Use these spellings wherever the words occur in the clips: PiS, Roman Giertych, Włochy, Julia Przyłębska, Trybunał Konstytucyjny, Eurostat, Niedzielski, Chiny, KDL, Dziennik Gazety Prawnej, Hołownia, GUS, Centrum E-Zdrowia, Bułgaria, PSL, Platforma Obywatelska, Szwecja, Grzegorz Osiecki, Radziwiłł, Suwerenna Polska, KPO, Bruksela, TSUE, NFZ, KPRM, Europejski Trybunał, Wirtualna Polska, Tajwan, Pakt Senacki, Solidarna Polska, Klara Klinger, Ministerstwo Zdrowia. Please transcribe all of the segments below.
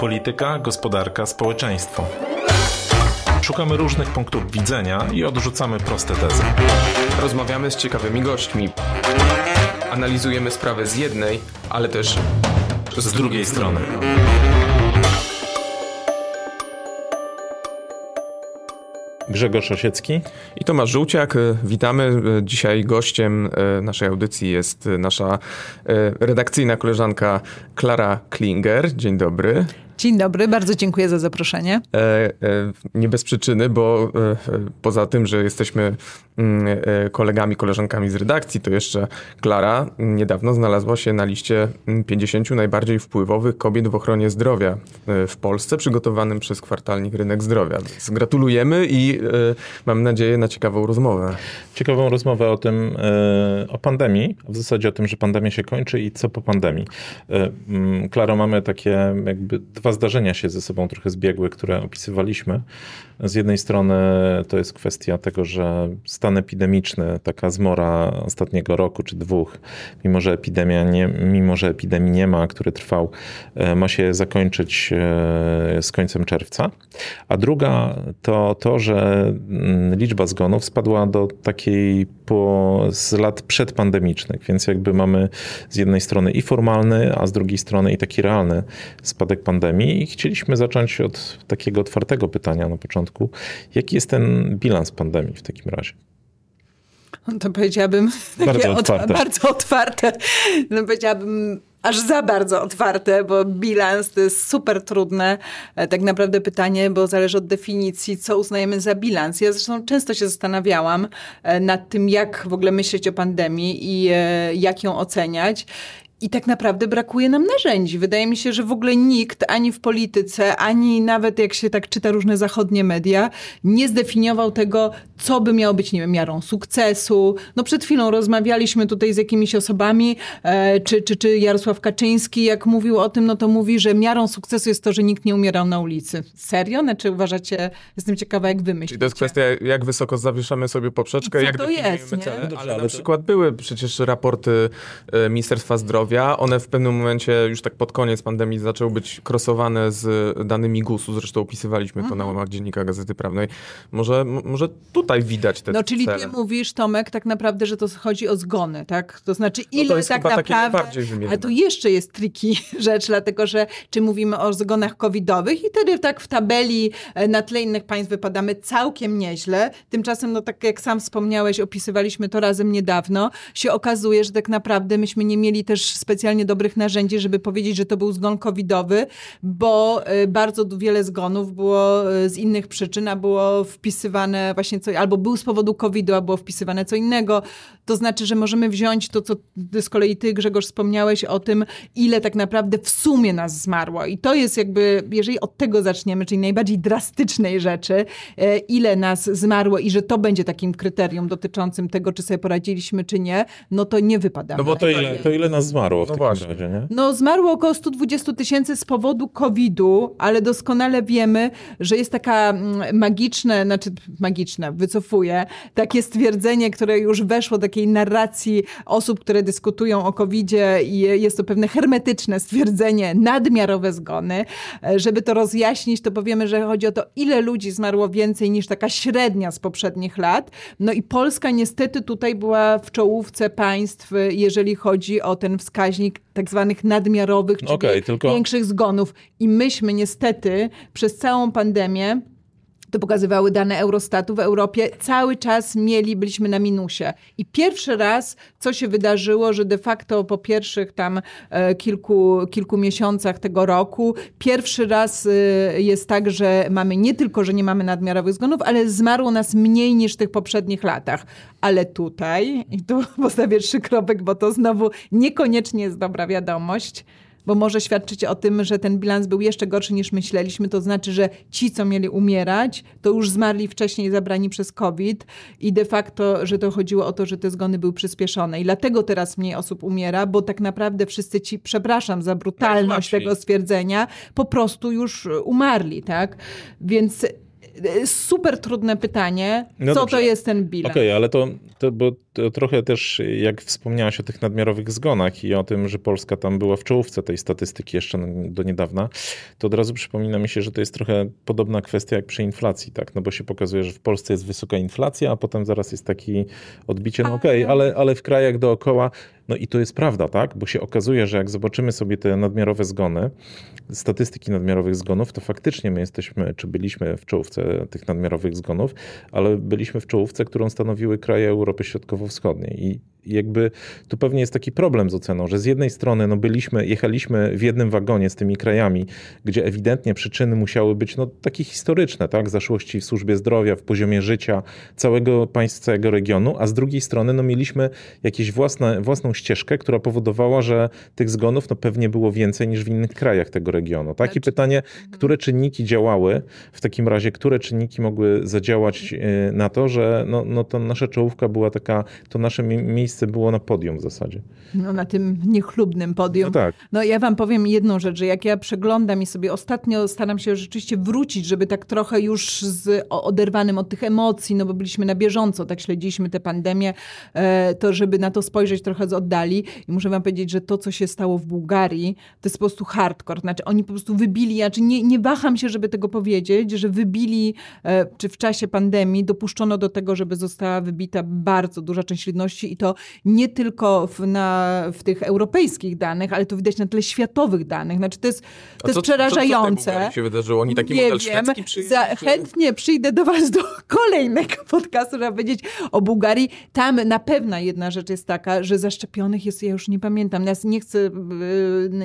Polityka, gospodarka, społeczeństwo. Szukamy różnych punktów widzenia i odrzucamy proste tezy. Rozmawiamy z ciekawymi gośćmi. Analizujemy sprawę z jednej, ale też z drugiej strony. Grzegorz Osiecki i Tomasz Żółciak. Witamy. Dzisiaj gościem naszej audycji jest nasza redakcyjna koleżanka Klara Klinger. Dzień dobry. Dzień dobry, bardzo dziękuję za zaproszenie. Nie bez przyczyny, bo poza tym, że jesteśmy kolegami, koleżankami z redakcji, to jeszcze Klara niedawno znalazła się na liście 50 najbardziej wpływowych kobiet w ochronie zdrowia w Polsce, przygotowanym przez kwartalnik Rynek Zdrowia. Więc gratulujemy i mam nadzieję na ciekawą rozmowę. Ciekawą rozmowę o pandemii, w zasadzie o tym, że pandemia się kończy i co po pandemii. Klaro, mamy takie jakby dwa zdarzenia się ze sobą trochę zbiegły, które opisywaliśmy. Z jednej strony to jest kwestia tego, że stan epidemiczny, taka zmora ostatniego roku czy dwóch, mimo że epidemii nie ma, który trwał, ma się zakończyć z końcem czerwca. A druga to to, że liczba zgonów spadła do takiej z lat przedpandemicznych, więc jakby mamy z jednej strony i formalny, a z drugiej strony i taki realny spadek pandemii. I chcieliśmy zacząć od takiego otwartego pytania na początku. Jaki jest ten bilans pandemii w takim razie? To powiedziałabym bardzo otwarte. No powiedziałabym aż za bardzo otwarte, bo bilans to jest super trudne tak naprawdę pytanie, bo zależy od definicji, co uznajemy za bilans. Ja zresztą często się zastanawiałam nad tym, jak w ogóle myśleć o pandemii i jak ją oceniać. I tak naprawdę brakuje nam narzędzi. Wydaje mi się, że w ogóle nikt, ani w polityce, ani nawet jak się tak czyta różne zachodnie media, nie zdefiniował tego, co by miało być, nie wiem, miarą sukcesu. No przed chwilą rozmawialiśmy tutaj z jakimiś osobami, czy Jarosław Kaczyński, jak mówił o tym, no to mówi, że miarą sukcesu jest to, że nikt nie umierał na ulicy. Serio? Czy uważacie, jestem ciekawa, jak wy myślicie? Czyli to jest kwestia, jak wysoko zawieszamy sobie poprzeczkę, co jak to jest, cele. Ale na przykład były przecież raporty Ministerstwa Zdrowia, one w pewnym momencie, już tak pod koniec pandemii, zaczęły być krosowane z danymi GUS-u. Zresztą opisywaliśmy to na łamach Dziennika Gazety Prawnej. Może tutaj widać te cele. No czyli ty mówisz, Tomek, tak naprawdę, że to chodzi o zgony, tak? To znaczy ile to jest tak naprawdę... Ale to jeszcze jest tricky rzecz, dlatego że czy mówimy o zgonach covidowych i wtedy tak w tabeli na tle innych państw wypadamy całkiem nieźle. Tymczasem, no tak jak sam wspomniałeś, opisywaliśmy to razem niedawno, się okazuje, że tak naprawdę myśmy nie mieli też specjalnie dobrych narzędzi, żeby powiedzieć, że to był zgon covidowy, bo bardzo wiele zgonów było z innych przyczyn, a było wpisywane właśnie co, albo był z powodu covidu, a było wpisywane co innego. To znaczy, że możemy wziąć to, co z kolei ty, Grzegorz, wspomniałeś o tym, ile tak naprawdę w sumie nas zmarło. I to jest jakby, jeżeli od tego zaczniemy, czyli najbardziej drastycznej rzeczy, ile nas zmarło i że to będzie takim kryterium dotyczącym tego, czy sobie poradziliśmy, czy nie, no to nie wypada. No bo to ile nas zmarło? Zmarło w takim razie, nie? No zmarło około 120 000 z powodu COVID-u, ale doskonale wiemy, że jest taka wycofuję, takie stwierdzenie, które już weszło do takiej narracji osób, które dyskutują o COVID-zie i jest to pewne hermetyczne stwierdzenie, nadmiarowe zgony. Żeby to rozjaśnić, to powiemy, że chodzi o to, ile ludzi zmarło więcej niż taka średnia z poprzednich lat. No i Polska niestety tutaj była w czołówce państw, jeżeli chodzi o ten wskaźnik tak zwanych nadmiarowych, czyli większych zgonów. I myśmy niestety przez całą pandemię, to pokazywały dane Eurostatu w Europie, cały czas byliśmy na minusie. I pierwszy raz, co się wydarzyło, że de facto po pierwszych tam kilku miesiącach tego roku, pierwszy raz jest tak, że mamy nie tylko, że nie mamy nadmiarowych zgonów, ale zmarło nas mniej niż w tych poprzednich latach. Ale tutaj, i tu postawię 3 kropki, bo to znowu niekoniecznie jest dobra wiadomość, bo może świadczyć o tym, że ten bilans był jeszcze gorszy niż myśleliśmy. To znaczy, że ci, co mieli umierać, to już zmarli wcześniej zabrani przez COVID i de facto, że to chodziło o to, że te zgony były przyspieszone. I dlatego teraz mniej osób umiera, bo tak naprawdę wszyscy ci, przepraszam za brutalność tego stwierdzenia, po prostu już umarli, tak? Więc super trudne pytanie, co to jest ten bilans. Okej, ale to bo to trochę też, jak wspomniałaś o tych nadmiarowych zgonach i o tym, że Polska tam była w czołówce tej statystyki jeszcze do niedawna, to od razu przypomina mi się, że to jest trochę podobna kwestia jak przy inflacji, tak? No bo się pokazuje, że w Polsce jest wysoka inflacja, a potem zaraz jest takie odbicie, no okej, ale w krajach dookoła. No i to jest prawda, tak? Bo się okazuje, że jak zobaczymy sobie te nadmiarowe zgony, statystyki nadmiarowych zgonów, to faktycznie my jesteśmy, czy byliśmy w czołówce tych nadmiarowych zgonów, ale byliśmy w czołówce, którą stanowiły kraje Europy Środkowo-Wschodniej. I jakby tu pewnie jest taki problem z oceną, że z jednej strony no jechaliśmy w jednym wagonie z tymi krajami, gdzie ewidentnie przyczyny musiały być no, takie historyczne, tak? Zaszłości w służbie zdrowia, w poziomie życia całego państwa, całego regionu, a z drugiej strony no, mieliśmy jakieś własną ścieżkę, która powodowała, że tych zgonów no, pewnie było więcej niż w innych krajach tego regionu. Tak? I pytanie, które czynniki działały w takim razie, które czynniki mogły zadziałać na to, że no to nasza czołówka była taka, to nasze miejsce było na podium w zasadzie. No na tym niechlubnym podium. No, tak. No ja wam powiem jedną rzecz, że jak ja przeglądam i sobie ostatnio staram się rzeczywiście wrócić, żeby tak trochę już z oderwanym od tych emocji, no bo byliśmy na bieżąco, tak śledziliśmy tę pandemię, to żeby na to spojrzeć trochę z oddali i muszę wam powiedzieć, że to, co się stało w Bułgarii, to jest po prostu hardcore. Znaczy oni po prostu wybili, znaczy nie waham się, żeby tego powiedzieć, że wybili, czy w czasie pandemii dopuszczono do tego, żeby została wybita bardzo duża część ludności i to nie tylko w tych europejskich danych, ale to widać na tle światowych danych. Znaczy to jest przerażające. Co się wydarzyło? Oni taki model szwedzki chętnie przyjdę do was do kolejnego podcastu, żeby powiedzieć o Bułgarii. Tam na pewno jedna rzecz jest taka, że zaszczepionych jest, ja już nie pamiętam, ja nie chcę,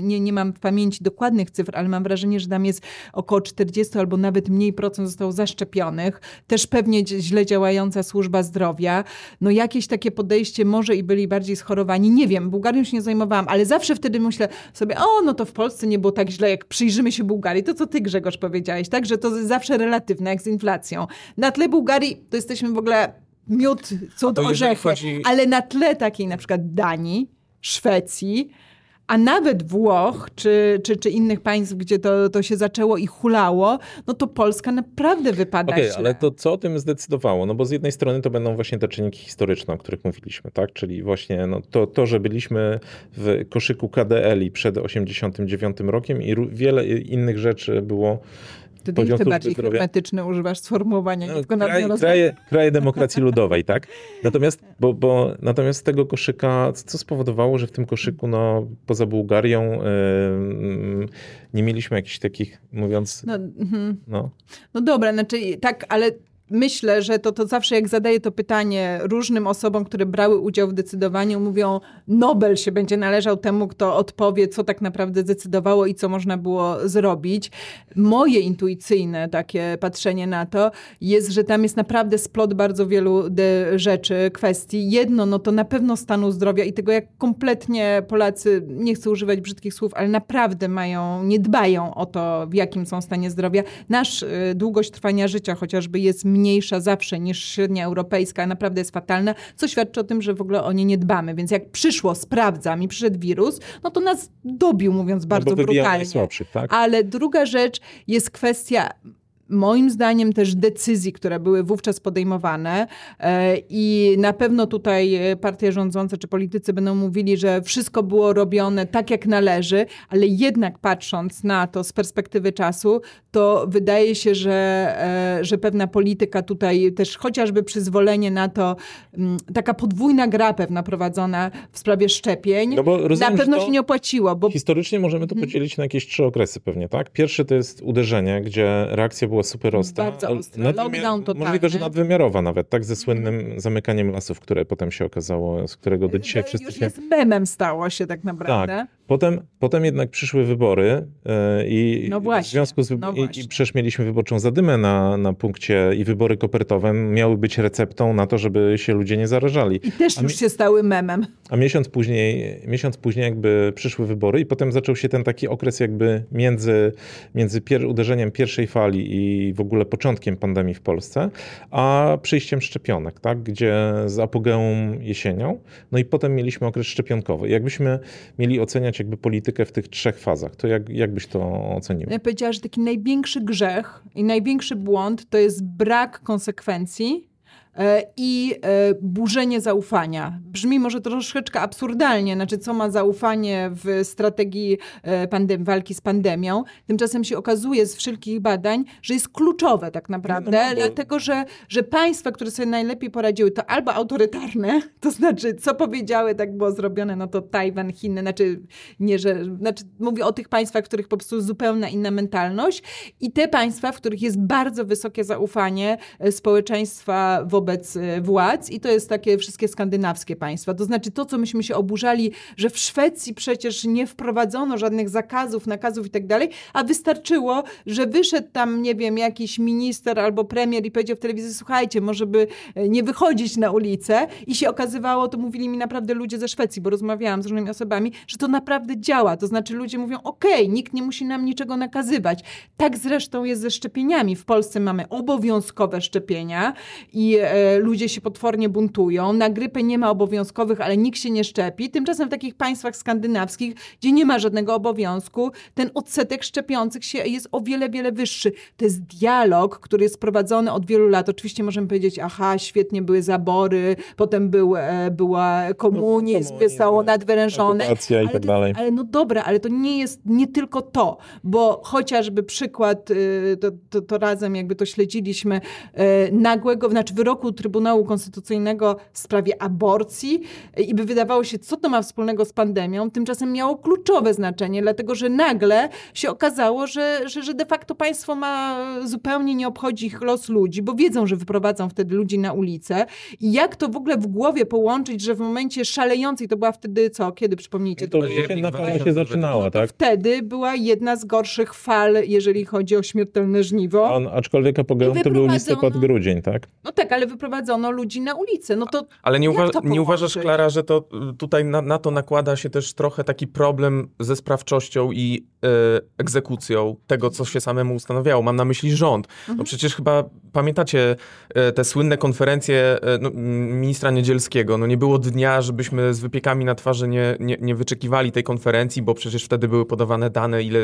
nie mam w pamięci dokładnych cyfr, ale mam wrażenie, że tam jest około 40 albo nawet mniej procent zostało zaszczepionych. Też pewnie źle działająca służba zdrowia. No jakieś takie podejście może i byli bardziej schorowani. Nie wiem, Bułgarią się nie zajmowałam, ale zawsze wtedy myślę sobie, no to w Polsce nie było tak źle, jak przyjrzymy się Bułgarii. To, co ty, Grzegorz, powiedziałeś, tak? Że to zawsze relatywne, jak z inflacją. Na tle Bułgarii to jesteśmy w ogóle miód, cud, orzechy. Ale na tle takiej na przykład Danii, Szwecji, a nawet Włoch, czy innych państw, gdzie to się zaczęło i hulało, no to Polska naprawdę wypada źle. Ale to co o tym zdecydowało? No bo z jednej strony to będą właśnie te czynniki historyczne, o których mówiliśmy, tak? Czyli właśnie to, że byliśmy w koszyku KDL-i przed 89 rokiem i wiele innych rzeczy było. Wtedy jeszcze bardziej hermetyczne używasz sformułowania. Kraje demokracji ludowej, tak? Natomiast z tego koszyka, co spowodowało, że w tym koszyku, poza Bułgarią nie mieliśmy jakichś takich, mówiąc... No dobra, znaczy tak, ale... Myślę, że to zawsze jak zadaję to pytanie różnym osobom, które brały udział w decydowaniu, mówią, Nobel się będzie należał temu, kto odpowie, co tak naprawdę decydowało i co można było zrobić. Moje intuicyjne takie patrzenie na to jest, że tam jest naprawdę splot bardzo wielu rzeczy, kwestii. Jedno, to na pewno stanu zdrowia i tego, jak kompletnie Polacy, nie chcę używać brzydkich słów, ale naprawdę nie dbają o to, w jakim są stanie zdrowia. Nasz długość trwania życia chociażby jest mniejsza zawsze niż średnia europejska, naprawdę jest fatalna, co świadczy o tym, że w ogóle o nie nie dbamy. Więc jak przyszedł wirus, to nas dobił, mówiąc bardzo brutalnie. Słabszy, tak? Ale druga rzecz jest kwestia moim zdaniem też decyzji, które były wówczas podejmowane i na pewno tutaj partie rządzące czy politycy będą mówili, że wszystko było robione tak jak należy, ale jednak patrząc na to z perspektywy czasu, to wydaje się, że pewna polityka tutaj też chociażby przyzwolenie na to, taka podwójna gra pewna prowadzona w sprawie szczepień, rozumiem, na pewno się nie opłaciło. Historycznie możemy to podzielić na jakieś trzy okresy pewnie, tak? Pierwszy to jest uderzenie, gdzie reakcja była super ostra. Bardzo ostra. Lockdown totalny. Możliwe, że nadwymiarowa nawet, tak? Ze słynnym zamykaniem lasów, które potem się okazało, z którego do dzisiaj wszyscy się... Już jest memem stało się tak naprawdę. Tak. Potem jednak przyszły wybory i w związku z i przecież mieliśmy wyborczą zadymę na punkcie i wybory kopertowe miały być receptą na to, żeby się ludzie nie zarażali. I też już się stały memem. A miesiąc później jakby przyszły wybory i potem zaczął się ten taki okres jakby między uderzeniem pierwszej fali i w ogóle początkiem pandemii w Polsce, a przyjściem szczepionek, tak? Gdzie z apogeum jesienią, i potem mieliśmy okres szczepionkowy. Jakbyśmy mieli oceniać jakby politykę w tych trzech fazach. To jak byś to ocenił? Ja powiedziała, że taki największy grzech i największy błąd to jest brak konsekwencji i burzenie zaufania. Brzmi może troszeczkę absurdalnie, znaczy co ma zaufanie w strategii walki z pandemią. Tymczasem się okazuje z wszelkich badań, że jest kluczowe tak naprawdę, dlatego że państwa, które sobie najlepiej poradziły, to albo autorytarne, to znaczy co powiedziały, tak było zrobione, no to Tajwan, Chiny, mówię o tych państwach, w których po prostu zupełna inna mentalność, i te państwa, w których jest bardzo wysokie zaufanie społeczeństwa wobec władz, i to jest takie wszystkie skandynawskie państwa. To znaczy to, co myśmy się oburzali, że w Szwecji przecież nie wprowadzono żadnych zakazów, nakazów i tak dalej, a wystarczyło, że wyszedł tam, nie wiem, jakiś minister albo premier i powiedział w telewizji, słuchajcie, może by nie wychodzić na ulicę, i się okazywało, to mówili mi naprawdę ludzie ze Szwecji, bo rozmawiałam z różnymi osobami, że to naprawdę działa. To znaczy ludzie mówią, okej, nikt nie musi nam niczego nakazywać. Tak zresztą jest ze szczepieniami. W Polsce mamy obowiązkowe szczepienia i ludzie się potwornie buntują. Na grypę nie ma obowiązkowych, ale nikt się nie szczepi. Tymczasem w takich państwach skandynawskich, gdzie nie ma żadnego obowiązku, ten odsetek szczepiących się jest o wiele, wiele wyższy. To jest dialog, który jest prowadzony od wielu lat. Oczywiście możemy powiedzieć, aha, świetnie, były zabory, potem była komunizm, zostało nadwyrężone. I tak dalej. Ale no dobra, ale to nie jest nie tylko to, bo chociażby przykład, to razem jakby to śledziliśmy, wyroku Trybunału Konstytucyjnego w sprawie aborcji, i by wydawało się, co to ma wspólnego z pandemią, tymczasem miało kluczowe znaczenie, dlatego że nagle się okazało, że de facto państwo zupełnie nie obchodzi ich los ludzi, bo wiedzą, że wyprowadzą wtedy ludzi na ulicę. I jak to w ogóle w głowie połączyć, że w momencie szalejącej, to była wtedy co? Kiedy, przypomnijcie? To się zaczynała, tak? Wtedy była jedna z gorszych fal, jeżeli chodzi o śmiertelne żniwo. Aczkolwiek apogeum to był listopad, grudzień, tak? No tak, ale wyprowadzono ludzi na ulicę. No to ale nie uważasz, Klara, że to tutaj na to nakłada się też trochę taki problem ze sprawczością i egzekucją tego, co się samemu ustanawiało. Mam na myśli rząd. No przecież chyba pamiętacie te słynne konferencje ministra Niedzielskiego. No nie było dnia, żebyśmy z wypiekami na twarzy nie wyczekiwali tej konferencji, bo przecież wtedy były podawane dane, ile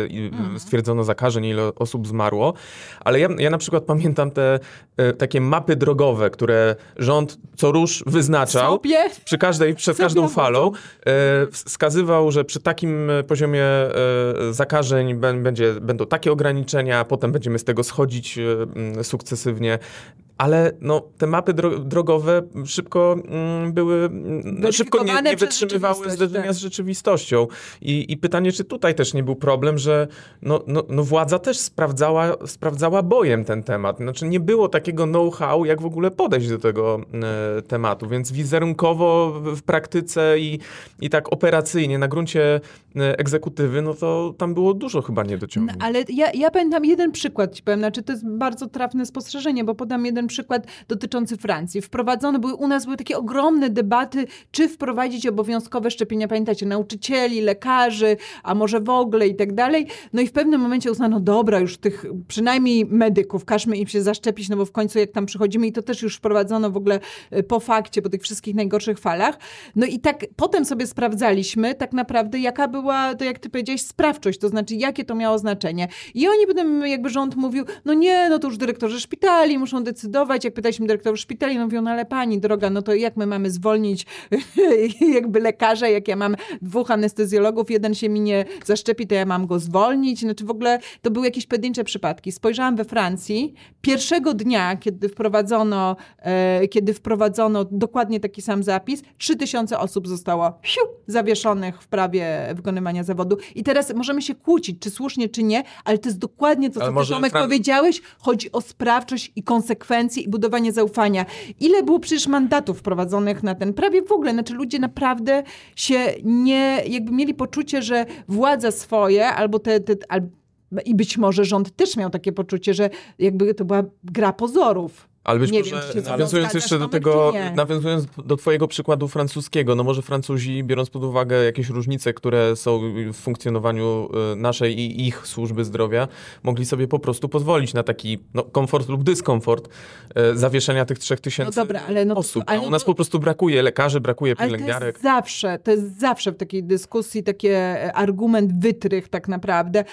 stwierdzono zakażeń, ile osób zmarło. Ale ja na przykład pamiętam te takie mapy drogowe, które rząd co rusz wyznaczał, przed każdą falą, wskazywał, że przy takim poziomie zakażeń będą takie ograniczenia, a potem będziemy z tego schodzić sukcesywnie. Ale no, te mapy drogowe szybko były, nie wytrzymywały zderzenia z rzeczywistością. I pytanie, czy tutaj też nie był problem, że władza też sprawdzała bojem ten temat. Znaczy nie było takiego know-how, jak w ogóle podejść do tego tematu. Więc wizerunkowo w praktyce i tak operacyjnie na gruncie egzekutywy, no to tam było dużo chyba niedociągnięć. No, ale ja pamiętam jeden przykład, ci powiem. Znaczy to jest bardzo trafne spostrzeżenie, bo podam jeden przykład dotyczący Francji. U nas były takie ogromne debaty, czy wprowadzić obowiązkowe szczepienia, pamiętacie, nauczycieli, lekarzy, a może w ogóle i tak dalej. No i w pewnym momencie uznano, dobra, już tych przynajmniej medyków, każmy im się zaszczepić, no bo w końcu jak tam przychodzimy, i to też już wprowadzono w ogóle po fakcie, po tych wszystkich najgorszych falach. No i tak potem sobie sprawdzaliśmy tak naprawdę, jaka była, to jak ty powiedziałeś, sprawczość, to znaczy jakie to miało znaczenie. I oni potem jakby rząd mówił, to już dyrektorzy szpitali muszą decydować. Jak pytaliśmy dyrektorów szpitali, mówią, ale pani droga, no to jak my mamy zwolnić jakby lekarza, jak ja mam dwóch anestezjologów, jeden się mi nie zaszczepi, to ja mam go zwolnić. Znaczy w ogóle to były jakieś pojedyncze przypadki. Spojrzałam we Francji, pierwszego dnia, kiedy wprowadzono dokładnie taki sam zapis, 3000 osób zostało zawieszonych w prawie wykonywania zawodu. I teraz możemy się kłócić, czy słusznie, czy nie, ale to jest dokładnie to, co Tomek powiedziałeś. Chodzi o sprawczość i konsekwencje i budowanie zaufania. Ile było przecież mandatów wprowadzonych na ten, prawie w ogóle, znaczy ludzie naprawdę się nie, jakby mieli poczucie, że władza swoje, albo i być może rząd też miał takie poczucie, że jakby to była gra pozorów. Ale być może, nawiązując do twojego przykładu francuskiego, no może Francuzi, biorąc pod uwagę jakieś różnice, które są w funkcjonowaniu naszej i ich służby zdrowia, mogli sobie po prostu pozwolić na taki komfort lub dyskomfort zawieszenia tych 3000 osób. A u nas po prostu brakuje lekarzy, brakuje pielęgniarek. To jest zawsze w takiej dyskusji taki argument wytrych tak naprawdę.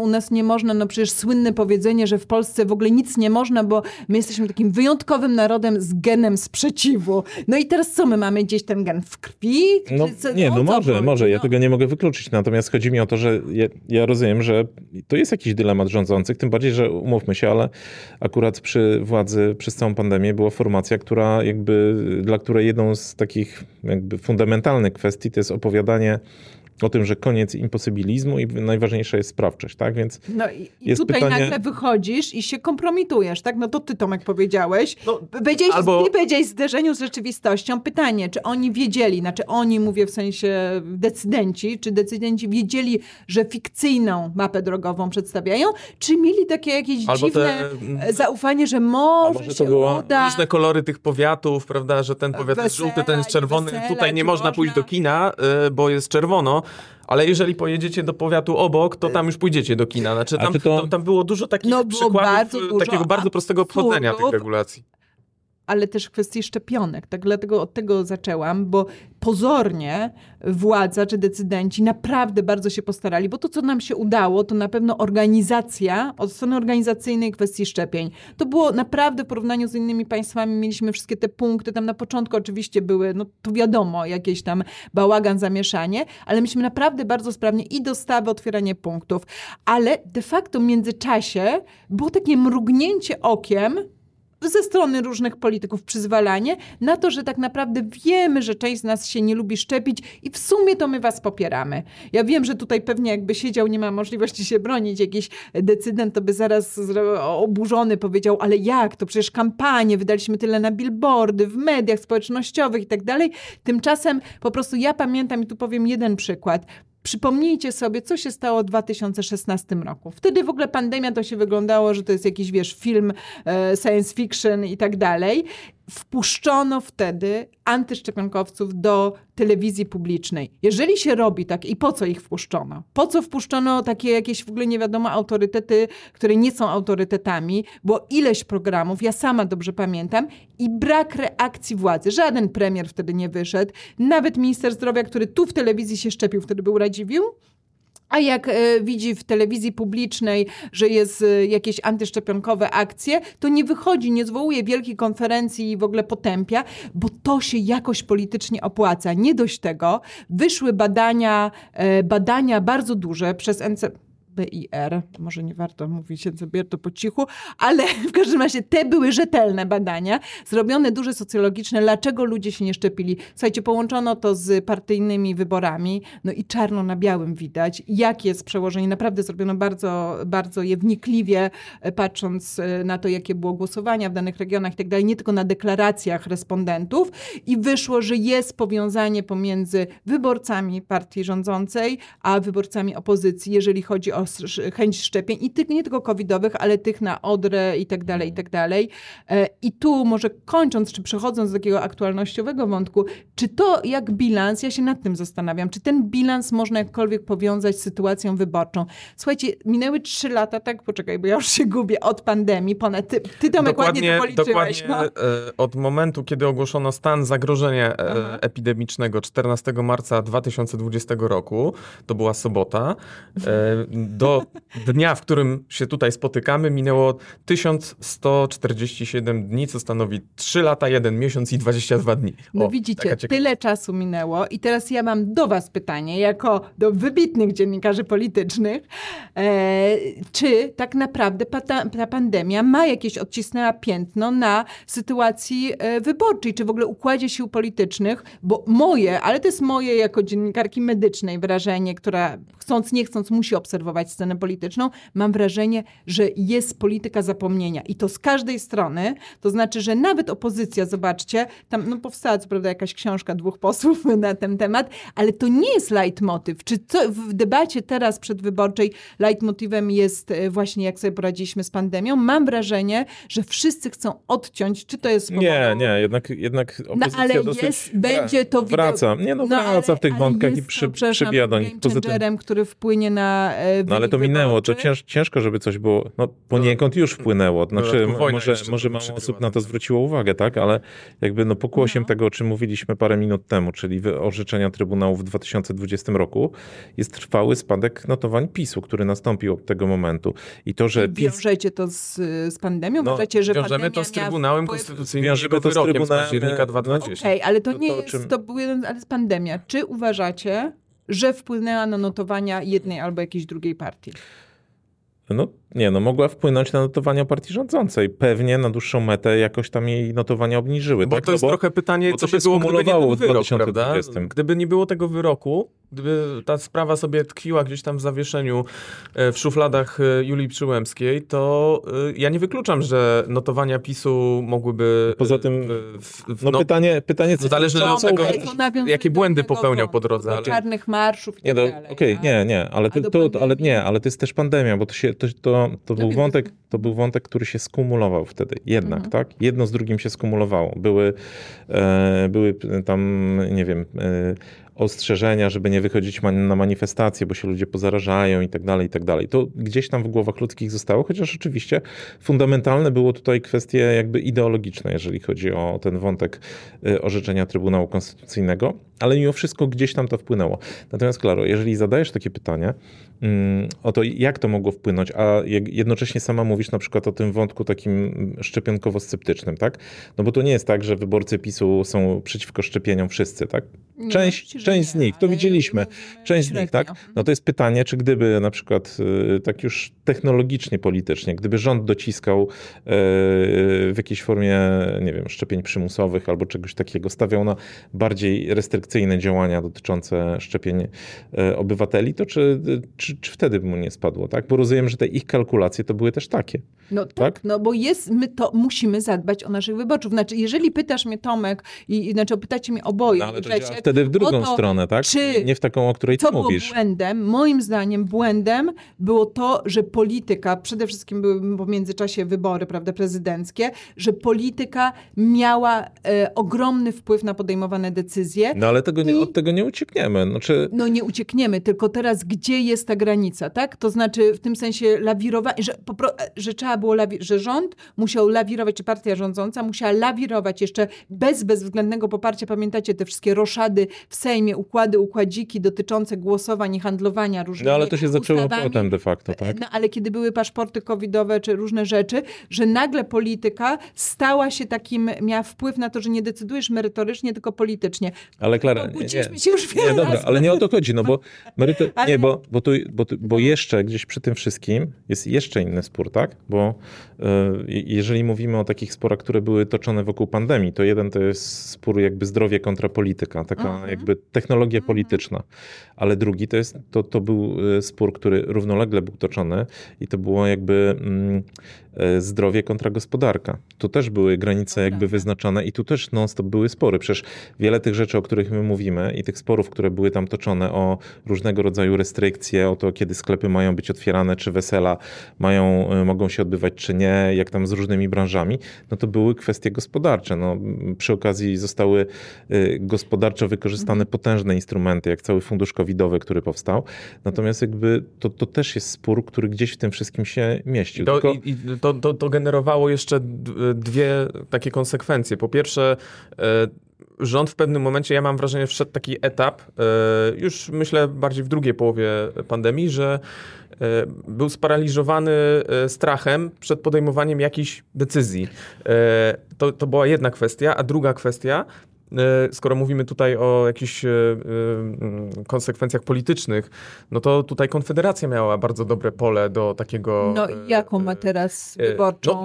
U nas nie można, przecież słynne powiedzenie, że w Polsce w ogóle nic nie można, bo my jesteśmy takim wyjątkowym narodem z genem sprzeciwu. No i teraz co, my mamy gdzieś ten gen w krwi? No, nie, no może, ja tego nie mogę wykluczyć. Natomiast chodzi mi o to, że ja rozumiem, że to jest jakiś dylemat rządzących, tym bardziej, że umówmy się, ale akurat przy władzy przez całą pandemię była formacja, która jakby, dla której jedną z takich jakby fundamentalnych kwestii to jest opowiadanie o tym, że koniec imposybilizmu i najważniejsza jest sprawczość, tak? Więc no i tutaj pytanie... nagle wychodzisz i się kompromitujesz, tak? No to ty, Tomek, powiedziałeś. No, powiedziałeś w zderzeniu z rzeczywistością. Pytanie, czy oni wiedzieli, znaczy oni, mówię w sensie decydenci, czy decydenci wiedzieli, że fikcyjną mapę drogową przedstawiają, czy mieli takie jakieś dziwne zaufanie, że może to było uda... różne kolory tych powiatów, prawda, że ten powiat jest żółty, ten jest czerwony. Tutaj nie można pójść do kina, bo jest czerwono. Ale jeżeli pojedziecie do powiatu obok, to tam już pójdziecie do kina. Znaczy, tam było dużo takich przykładów takiego bardzo prostego obchodzenia tych regulacji. Ale też kwestii szczepionek. Tak, dlatego od tego zaczęłam, bo pozornie władza czy decydenci naprawdę bardzo się postarali, bo to, co nam się udało, to na pewno organizacja, od strony organizacyjnej kwestii szczepień. To było naprawdę w porównaniu z innymi państwami, mieliśmy wszystkie te punkty, tam na początku oczywiście były, no to wiadomo, jakieś tam bałagan, zamieszanie, ale myśmy naprawdę bardzo sprawnie i dostawy, otwieranie punktów, ale de facto w międzyczasie było takie mrugnięcie okiem ze strony różnych polityków, przyzwalanie na to, że tak naprawdę wiemy, że część z nas się nie lubi szczepić i w sumie to my was popieramy. Ja wiem, że tutaj pewnie jakby siedział, nie ma możliwości się bronić, jakiś decydent to by zaraz oburzony powiedział, ale jak, to przecież kampanię, wydaliśmy tyle na billboardy, w mediach społecznościowych i tak dalej. Tymczasem po prostu ja pamiętam i tu powiem jeden przykład. Przypomnijcie sobie, co się stało w 2016 roku. Wtedy w ogóle pandemia to się wyglądało, że to jest jakiś, wiesz, film science fiction i tak dalej. Wpuszczono wtedy antyszczepionkowców do telewizji publicznej. Jeżeli się robi tak, i po co ich wpuszczono? Po co wpuszczono takie jakieś w ogóle nie wiadomo autorytety, które nie są autorytetami? Było ileś programów, ja sama dobrze pamiętam, i brak reakcji władzy. Żaden premier wtedy nie wyszedł. Nawet minister zdrowia, który tu w telewizji się szczepił, wtedy był Radziwiłł. A jak widzi w telewizji publicznej, że jest jakieś antyszczepionkowe akcje, to nie wychodzi, nie zwołuje wielkiej konferencji i w ogóle potępia, bo to się jakoś politycznie opłaca. Nie dość tego, wyszły badania bardzo duże przez NCBIR, może nie warto mówić NCBIR, to po cichu, ale w każdym razie te były rzetelne badania, zrobione duże socjologiczne, dlaczego ludzie się nie szczepili. Słuchajcie, połączono to z partyjnymi wyborami, no i czarno na białym widać, jakie jest przełożenie. Naprawdę zrobiono bardzo, bardzo je wnikliwie, patrząc na to, jakie było głosowania w danych regionach i tak dalej, nie tylko na deklaracjach respondentów, i wyszło, że jest powiązanie pomiędzy wyborcami partii rządzącej, a wyborcami opozycji, jeżeli chodzi o chęć szczepień i tych nie tylko covidowych, ale tych na odrę i tak dalej, i tak dalej. I tu może kończąc, czy przechodząc do takiego aktualnościowego wątku, czy to jak bilans, ja się nad tym zastanawiam, czy ten bilans można jakkolwiek powiązać z sytuacją wyborczą. Słuchajcie, minęły 3 lata, tak? Poczekaj, bo ja już się gubię, od pandemii ponad... Ty Tomek, ładnie to policzyłeś. Dokładnie od momentu, kiedy ogłoszono stan zagrożenia epidemicznego 14 marca 2020 roku, to była sobota, do dnia, w którym się tutaj spotykamy, minęło 1147 dni, co stanowi 3 lata, 1 miesiąc i 22 dni. No widzicie, tyle czasu minęło i teraz ja mam do was pytanie, jako do wybitnych dziennikarzy politycznych, czy tak naprawdę ta pandemia ma jakieś odcisnęła piętno na sytuacji wyborczej, czy w ogóle układzie sił politycznych, bo to jest moje jako dziennikarki medycznej wrażenie, która chcąc nie chcąc musi obserwować scenę polityczną, mam wrażenie, że jest polityka zapomnienia. I to z każdej strony, to znaczy, że nawet opozycja, zobaczcie, tam powstała co prawda jakaś książka 2 posłów na ten temat, ale to nie jest leitmotiv. Czy co w debacie teraz przedwyborczej leitmotivem jest właśnie, jak sobie poradziliśmy z pandemią? Mam wrażenie, że wszyscy chcą odciąć, czy to jest... Nie, jednak opozycja ale dosyć... będzie to... Wraca w tych wątkach i przybija do nich pozytywnie. Który wpłynie na No ale to minęło, to ciężko, żeby coś było, no poniekąd już wpłynęło, znaczy może mało osób na to zwróciło uwagę, tak, ale jakby no pokłosiem tego, o czym mówiliśmy parę minut temu, czyli orzeczenia Trybunału w 2020 roku, jest trwały spadek notowań PiS-u, który nastąpił od tego momentu. I to, że PiS... Wiążecie to z pandemią? No, wiążemy, że pandemia to z Trybunałem Konstytucyjnym, wiążemy to z Trybunałem... z października 2020. Okej, ale to nie to, jest, czym... to był jeden, ale z pandemia. Czy uważacie, że wpłynęła na notowania jednej albo jakiejś drugiej partii? No nie, no mogła wpłynąć na notowania partii rządzącej. Pewnie na dłuższą metę jakoś tam jej notowania obniżyły. Bo tak? To jest trochę pytanie, co by było, gdyby nie był wyrok, prawda? Gdyby nie było tego wyroku, gdyby ta sprawa sobie tkwiła gdzieś tam w zawieszeniu w szufladach Julii Przyłębskiej, to ja nie wykluczam, że notowania PiS-u mogłyby... Poza tym, pytanie co... Zależy od tego, jakie błędy popełniał po drodze. Ale... czarnych marszów i tak dalej. Okej, ale to jest też pandemia, bo to był wątek, który się skumulował wtedy. Jednak, tak? Jedno z drugim się skumulowało. Były tam, nie wiem... ostrzeżenia, żeby nie wychodzić na manifestacje, bo się ludzie pozarażają i tak dalej, i tak dalej. To gdzieś tam w głowach ludzkich zostało, chociaż oczywiście fundamentalne było tutaj kwestie jakby ideologiczne, jeżeli chodzi o ten wątek orzeczenia Trybunału Konstytucyjnego, ale mimo wszystko gdzieś tam to wpłynęło. Natomiast Klaro, jeżeli zadajesz takie pytanie o to, jak to mogło wpłynąć, a jednocześnie sama mówisz na przykład o tym wątku takim szczepionkowo-sceptycznym, tak? No bo to nie jest tak, że wyborcy PiS-u są przeciwko szczepieniom wszyscy, tak? Część z nich, to widzieliśmy, część z nich, tak? No to jest pytanie, czy gdyby na przykład tak już technologicznie, politycznie, gdyby rząd dociskał w jakiejś formie, nie wiem, szczepień przymusowych albo czegoś takiego, stawiał na bardziej restrykcyjne działania dotyczące szczepień obywateli, to czy wtedy by mu nie spadło, tak? Bo rozumiem, że te ich kalkulacje to były też takie. No tak, no bo my to musimy zadbać o naszych wyborców. Znaczy, jeżeli pytasz mnie, Tomek, znaczy pytacie mnie oboje. No, ale wtedy w drugą stronę, tak? Czy nie w taką, o której ty mówisz. Było błędem? Moim zdaniem błędem było to, że polityka, przede wszystkim były w międzyczasie wybory, prawda, prezydenckie, że polityka miała ogromny wpływ na podejmowane decyzje. No ale od tego nie uciekniemy. Znaczy... No nie uciekniemy, tylko teraz gdzie jest ta granica, tak? To znaczy w tym sensie lawirowanie, że trzeba było, że rząd musiał lawirować, czy partia rządząca musiała lawirować jeszcze bez bezwzględnego poparcia. Pamiętacie te wszystkie roszady w Sejmie, układziki dotyczące głosowań i handlowania różnymi ustawami. No ale to się zaczęło potem de facto, tak? No ale kiedy były paszporty covidowe czy różne rzeczy, że nagle polityka stała się takim, miała wpływ na to, że nie decydujesz merytorycznie, tylko politycznie. Ale Klara, ale nie o to chodzi, no bo jeszcze gdzieś przy tym wszystkim jest jeszcze inny spór, tak? Bo jeżeli mówimy o takich sporach, które były toczone wokół pandemii, to jeden to jest spór jakby zdrowie kontra polityka, taka jakby technologia polityczna. Ale drugi to jest, to był spór, który równolegle był toczony i to było jakby zdrowie kontra gospodarka. Tu też były granice jakby wyznaczone i tu też non-stop były spory. Przecież wiele tych rzeczy, o których my mówimy i tych sporów, które były tam toczone o różnego rodzaju restrykcje, o to, kiedy sklepy mają być otwierane, czy wesela mogą się odbywać, czy nie, jak tam z różnymi branżami, no to były kwestie gospodarcze. No, przy okazji zostały gospodarczo wykorzystane potężne instrumenty, jak cały fundusz covidowy, który powstał. Natomiast jakby to też jest spór, który gdzieś w tym wszystkim się mieścił. To generowało jeszcze dwie takie konsekwencje. Po pierwsze, rząd w pewnym momencie, ja mam wrażenie, wszedł taki etap, już myślę bardziej w drugiej połowie pandemii, że był sparaliżowany strachem przed podejmowaniem jakichś decyzji. To była jedna kwestia, a druga kwestia, skoro mówimy tutaj o jakichś konsekwencjach politycznych, no to tutaj Konfederacja miała bardzo dobre pole do takiego... No i jaką ma teraz wyborczą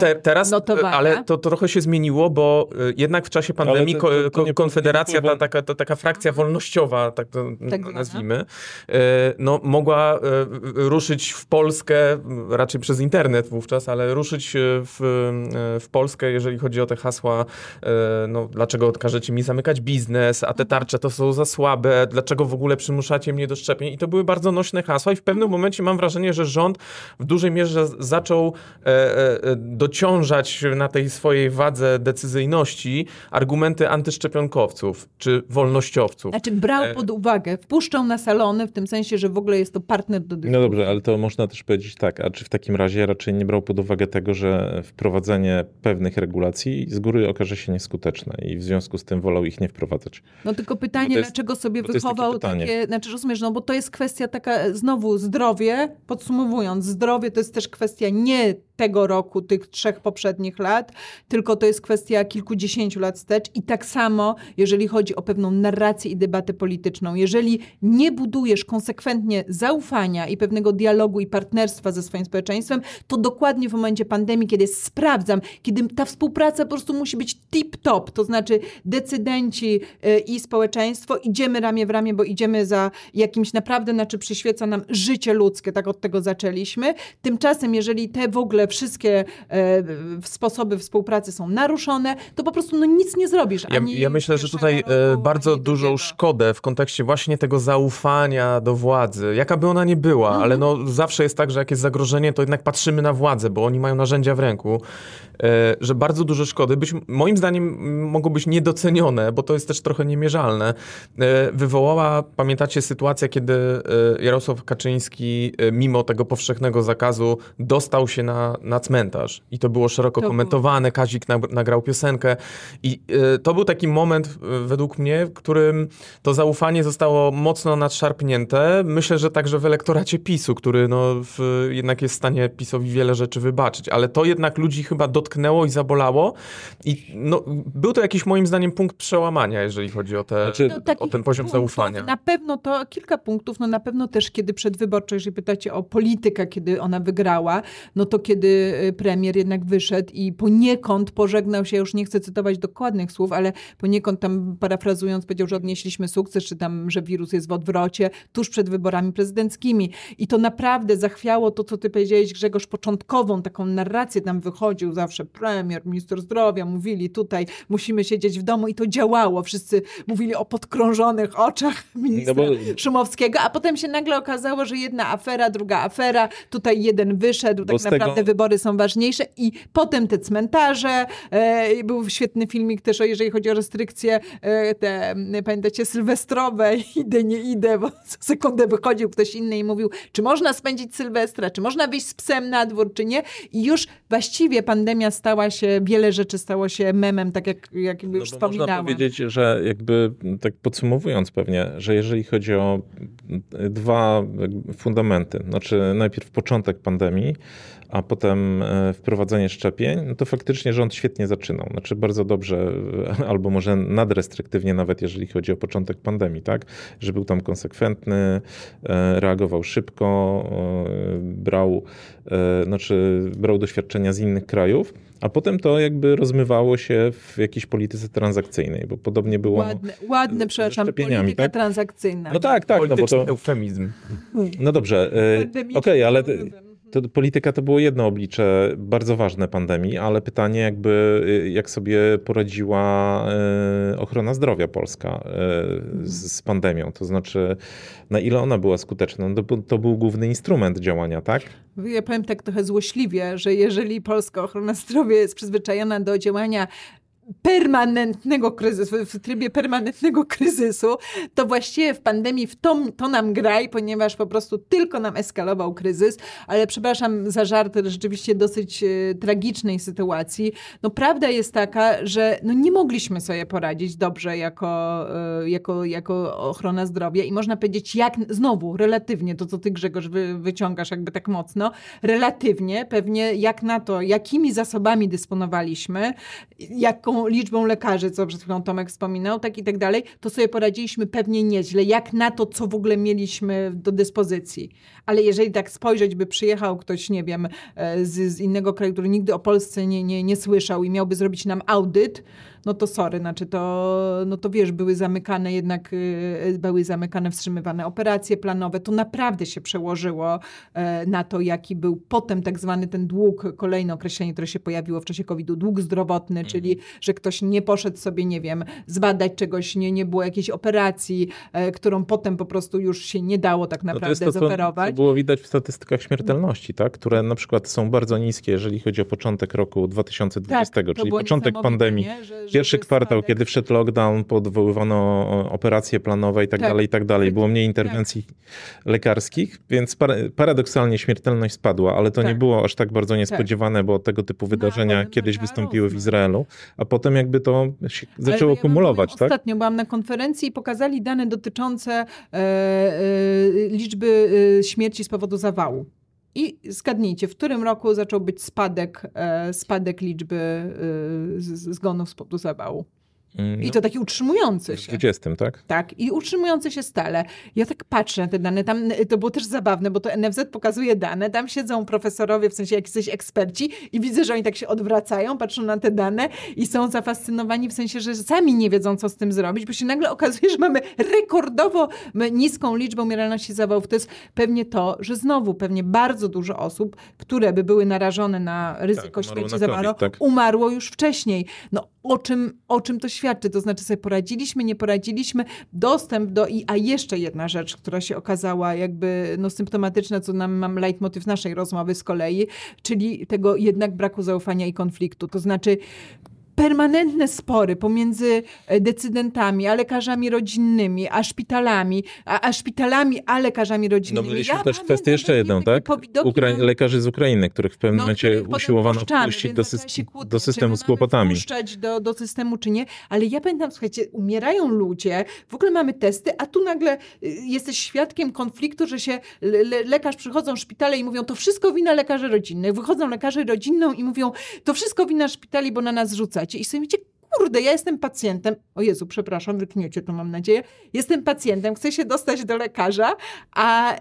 notowania? Ale to trochę się zmieniło, bo jednak w czasie pandemii Konfederacja, taka frakcja wolnościowa, tak to nazwijmy, no mogła ruszyć w Polskę, raczej przez internet wówczas, ale ruszyć w Polskę, jeżeli chodzi o te hasła, no dlaczego odkażecie mi zamykać zamykać biznes, a te tarcze to są za słabe, dlaczego w ogóle przymuszacie mnie do szczepień? I to były bardzo nośne hasła i w pewnym momencie mam wrażenie, że rząd w dużej mierze zaczął dociążać na tej swojej wadze decyzyjności argumenty antyszczepionkowców czy wolnościowców. Znaczy brał pod uwagę, wpuszczał na salony w tym sensie, że w ogóle jest to partner do dyskusji. No dobrze, ale to można też powiedzieć tak, a czy w takim razie raczej nie brał pod uwagę tego, że wprowadzenie pewnych regulacji z góry okaże się nieskuteczne i w związku z tym wolał ich nie wprowadzać. No tylko pytanie, dlaczego sobie wychował takie, znaczy rozumiesz, no bo to jest kwestia taka, znowu zdrowie, podsumowując, zdrowie to jest też kwestia nie tego roku, tych 3 poprzednich lat, tylko to jest kwestia kilkudziesięciu lat wstecz i tak samo, jeżeli chodzi o pewną narrację i debatę polityczną. Jeżeli nie budujesz konsekwentnie zaufania i pewnego dialogu i partnerstwa ze swoim społeczeństwem, to dokładnie w momencie pandemii, kiedy sprawdzam, kiedy ta współpraca po prostu musi być tip-top, to znaczy decydenci i społeczeństwo idziemy ramię w ramię, bo idziemy za jakimś naprawdę, znaczy przyświeca nam życie ludzkie, tak od tego zaczęliśmy. Tymczasem, jeżeli te w ogóle wszystkie sposoby współpracy są naruszone, to po prostu no, nic nie zrobisz. Ja myślę, że tutaj bardzo dużą szkodę w kontekście właśnie tego zaufania do władzy, jaka by ona nie była, ale no, zawsze jest tak, że jak jest zagrożenie, to jednak patrzymy na władzę, bo oni mają narzędzia w ręku, że bardzo duże szkody, moim zdaniem mogą być niedocenione, bo to jest też trochę niemierzalne, wywołała, pamiętacie, sytuacja, kiedy Jarosław Kaczyński mimo tego powszechnego zakazu dostał się na cmentarz. I to było szeroko komentowane. Kazik nagrał piosenkę. I to był taki moment, według mnie, w którym to zaufanie zostało mocno nadszarpnięte. Myślę, że także w elektoracie PiSu, który no, jednak jest w stanie PiSowi wiele rzeczy wybaczyć. Ale to jednak ludzi chyba dotknęło i zabolało. I no, był to jakiś, moim zdaniem, punkt przełamania, jeżeli chodzi o, o ten poziom zaufania. Na pewno to kilka punktów. No, na pewno też, kiedy przedwyborczo, jeżeli pytacie o politykę, kiedy ona wygrała, no to kiedy premier jednak wyszedł i poniekąd pożegnał się, już nie chcę cytować dokładnych słów, ale poniekąd tam parafrazując powiedział, że odnieśliśmy sukces, czy tam, że wirus jest w odwrocie, tuż przed wyborami prezydenckimi. I to naprawdę zachwiało to, co ty powiedziałeś, Grzegorz, początkową taką narrację tam wychodził zawsze premier, minister zdrowia, mówili tutaj, musimy siedzieć w domu i to działało. Wszyscy mówili o podkrążonych oczach ministra Szumowskiego, a potem się nagle okazało, że jedna afera, druga afera, tutaj jeden wyszedł, tak naprawdę wybory są ważniejsze i potem te cmentarze, był świetny filmik też, jeżeli chodzi o restrykcje te, pamiętacie, sylwestrowe, idę, nie idę, bo co sekundę wychodził ktoś inny i mówił, czy można spędzić Sylwestra, czy można wyjść z psem na dwór, czy nie. I już właściwie pandemia stała się, wiele rzeczy stało się memem, tak jak już wspominałem. Można powiedzieć, że jakby, tak podsumowując pewnie, że jeżeli chodzi o dwa fundamenty, znaczy najpierw początek pandemii, a potem wprowadzenie szczepień, no to faktycznie rząd świetnie zaczynał. Znaczy bardzo dobrze, albo może nadrestryktywnie nawet, jeżeli chodzi o początek pandemii, tak? Że był tam konsekwentny, reagował szybko, brał doświadczenia z innych krajów, a potem to jakby rozmywało się w jakiejś polityce transakcyjnej, bo podobnie było... Ładne przepraszam, polityka tak? transakcyjna. No tak. Polityczny eufemizm. No dobrze, ale... To polityka to było jedno oblicze bardzo ważne pandemii, ale pytanie jak sobie poradziła ochrona zdrowia polska z pandemią, to znaczy na ile ona była skuteczna, to był główny instrument działania, tak? Ja powiem tak trochę złośliwie, że jeżeli polska ochrona zdrowia jest przyzwyczajona do działania w trybie permanentnego kryzysu, to właściwie w pandemii to nam graj, ponieważ po prostu tylko nam eskalował kryzys, ale przepraszam za żart, rzeczywiście dosyć tragicznej sytuacji. No prawda jest taka, że no, nie mogliśmy sobie poradzić dobrze jako ochrona zdrowia i można powiedzieć znowu relatywnie, to co ty Grzegorz wyciągasz jakby tak mocno, relatywnie pewnie jak na to, jakimi zasobami dysponowaliśmy, jaką liczbą lekarzy, co przed chwilą Tomek wspominał, tak i tak dalej, to sobie poradziliśmy pewnie nieźle, jak na to, co w ogóle mieliśmy do dyspozycji. Ale jeżeli tak spojrzeć, by przyjechał ktoś, nie wiem, z innego kraju, który nigdy o Polsce nie słyszał i miałby zrobić nam audyt, no to sorry, były zamykane, wstrzymywane operacje planowe, to naprawdę się przełożyło na to, jaki był potem tak zwany ten dług, kolejne określenie, które się pojawiło w czasie COVID-u, dług zdrowotny, czyli że ktoś nie poszedł sobie, nie wiem, zbadać czegoś, nie było jakiejś operacji, którą potem po prostu już się nie dało tak naprawdę zoperować. To było widać w statystykach śmiertelności, tak? Które na przykład są bardzo niskie, jeżeli chodzi o początek roku 2020, tak, czyli początek pandemii. Nie? Że pierwszy kwartał, kiedy wszedł lockdown, podwoływano operacje planowe i tak, tak dalej, i tak dalej. Było mniej interwencji lekarskich, więc paradoksalnie śmiertelność spadła, ale to nie było aż tak bardzo niespodziewane, bo tego typu wydarzenia kiedyś wystąpiły w Izraelu, a potem jakby to się zaczęło kumulować. Tak? Ostatnio byłam na konferencji i pokazali dane dotyczące liczby śmierci z powodu zawału. I zgadnijcie, w którym roku zaczął być spadek liczby zgonów z powodu zawału. I to taki utrzymujący się. W 20, tak? Tak, i utrzymujący się stale. Ja tak patrzę na te dane, tam to było też zabawne, bo to NFZ pokazuje dane, tam siedzą profesorowie, w sensie jakiś eksperci i widzę, że oni tak się odwracają, patrzą na te dane i są zafascynowani w sensie, że sami nie wiedzą, co z tym zrobić, bo się nagle okazuje, że mamy rekordowo niską liczbę umieralności zawałów. To jest pewnie to, że znowu pewnie bardzo dużo osób, które by były narażone na ryzyko śmierci zawału, umarło już wcześniej. No o czym to świadczy, to znaczy sobie poradziliśmy, nie poradziliśmy, dostęp do... A jeszcze jedna rzecz, która się okazała jakby symptomatyczna, co mam leitmotyw naszej rozmowy z kolei, czyli tego jednak braku zaufania i konfliktu, to znaczy permanentne spory pomiędzy decydentami, a lekarzami rodzinnymi, a szpitalami, a lekarzami rodzinnymi. No mieliśmy też kwestię jeszcze jedną, tak? Lekarzy z Ukrainy, których w pewnym momencie usiłowano wpuścić do systemu z kłopotami. Wpuszczać do systemu, czy nie. Ale ja pamiętam, słuchajcie, umierają ludzie, w ogóle mamy testy, a tu nagle jesteś świadkiem konfliktu, że się lekarz przychodzą w szpitale i mówią, to wszystko wina lekarzy rodzinnych. Wychodzą lekarze rodzinną i mówią, to wszystko wina szpitali, bo na nas rzucają. I sobie mówicie, kurde, ja jestem pacjentem, o Jezu, przepraszam, wytniecie to, mam nadzieję, jestem pacjentem, chcę się dostać do lekarza, a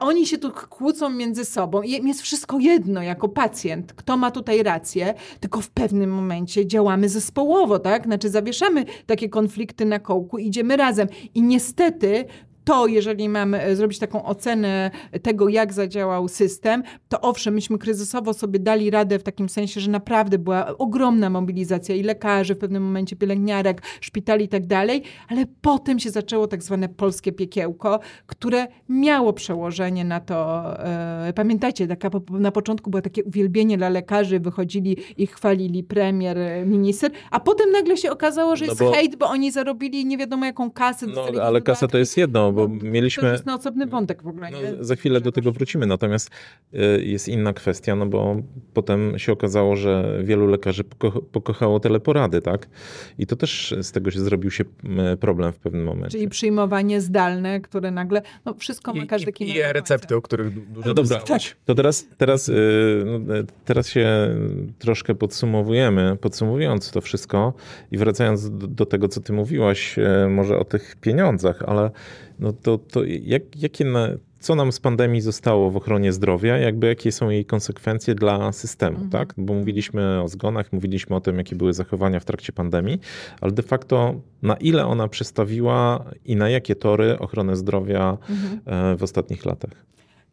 oni się tu kłócą między sobą i jest wszystko jedno jako pacjent, kto ma tutaj rację, tylko w pewnym momencie działamy zespołowo, tak? Znaczy zawieszamy takie konflikty na kołku, idziemy razem i niestety to, jeżeli mamy zrobić taką ocenę tego, jak zadziałał system, to owszem, myśmy kryzysowo sobie dali radę w takim sensie, że naprawdę była ogromna mobilizacja i lekarzy, w pewnym momencie pielęgniarek, szpitali i tak dalej, ale potem się zaczęło tak zwane polskie piekiełko, które miało przełożenie na to. Pamiętacie, na początku było takie uwielbienie dla lekarzy, wychodzili i chwalili premier, minister, a potem nagle się okazało, że jest hejt, bo oni zarobili nie wiadomo jaką kasę. Ale kasa to jest jedno. Bo mieliśmy, to jest na osobny wątek w ogóle. Za chwilę do tego wrócimy, natomiast jest inna kwestia, bo potem się okazało, że wielu lekarzy pokochało teleporady, tak? I to też z tego się zrobił się problem w pewnym momencie. Czyli przyjmowanie zdalne, które nagle, wszystko ma każdy kino. I recepty, o których dużo dobrać. To teraz się troszkę podsumowujemy, podsumowując to wszystko i wracając do tego, co ty mówiłaś, może o tych pieniądzach, ale co nam z pandemii zostało w ochronie zdrowia, jakie są jej konsekwencje dla systemu, tak? Bo mówiliśmy o zgonach, mówiliśmy o tym, jakie były zachowania w trakcie pandemii, ale de facto na ile ona przestawiła i na jakie tory ochronę zdrowia w ostatnich latach?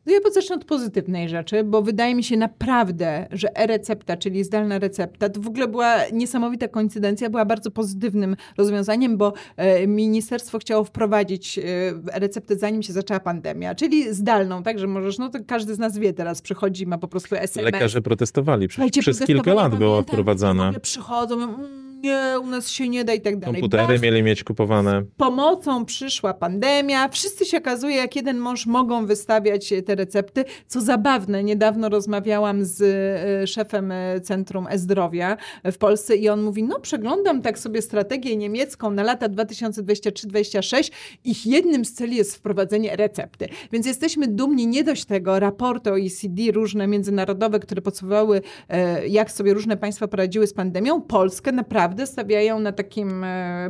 Ja zacznę od pozytywnej rzeczy, bo wydaje mi się naprawdę, że e-recepta, czyli zdalna recepta, to w ogóle była niesamowita koincydencja, była bardzo pozytywnym rozwiązaniem, bo ministerstwo chciało wprowadzić e-receptę zanim się zaczęła pandemia, czyli zdalną, tak, że możesz, to każdy z nas wie teraz, przychodzi, ma po prostu SMS. Lekarze protestowali, przez kilka lat była wprowadzana. Przychodzą, nie, u nas się nie da i tak dalej. Komputery mieli mieć kupowane. Z pomocą przyszła pandemia. Wszyscy się okazuje, jak jeden mąż mogą wystawiać te recepty. Co zabawne, niedawno rozmawiałam z szefem Centrum E-Zdrowia w Polsce i on mówi, przeglądam tak sobie strategię niemiecką na lata 2023-2026. Ich jednym z celi jest wprowadzenie recepty. Więc jesteśmy dumni nie dość tego, raporty OECD, różne międzynarodowe, które podsumowały, jak sobie różne państwa poradziły z pandemią. Polskę naprawdę stawiają na takim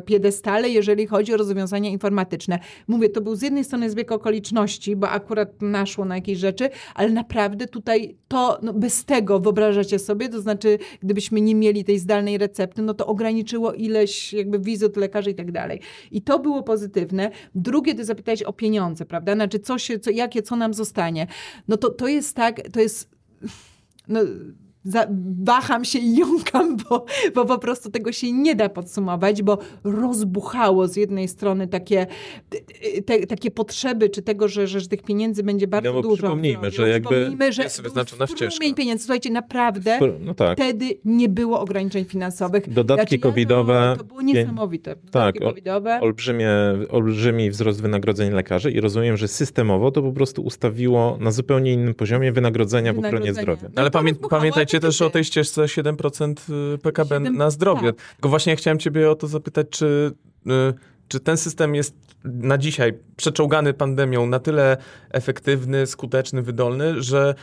piedestale, jeżeli chodzi o rozwiązania informatyczne. Mówię, to był z jednej strony zbieg okoliczności, bo akurat naszło na jakieś rzeczy, ale naprawdę tutaj to, bez tego wyobrażacie sobie, to znaczy, gdybyśmy nie mieli tej zdalnej recepty, to ograniczyło ileś wizyt lekarzy i tak dalej. I to było pozytywne. Drugie, to zapytałeś o pieniądze, prawda? Znaczy, co nam zostanie? To jest tak, to jest... waham się i jąkam, bo po prostu tego się nie da podsumować, bo rozbuchało z jednej strony takie potrzeby, czy tego, że tych pieniędzy będzie bardzo dużo. Przypomnijmy, że jest wyznaczona ścieżka. Pieniędzy. Słuchajcie, naprawdę wtedy nie było ograniczeń finansowych. Dodatki covidowe. To było niesamowite. Dodatki covidowe. Olbrzymi wzrost wynagrodzeń lekarzy i rozumiem, że systemowo to po prostu ustawiło na zupełnie innym poziomie wynagrodzenia w ochronie zdrowia. No, ale pamiętajcie też o tej ścieżce 7% PKB 7, na zdrowie. Tak. Tylko właśnie chciałem ciebie o to zapytać, czy ten system jest na dzisiaj przeczołgany pandemią na tyle efektywny, skuteczny, wydolny, że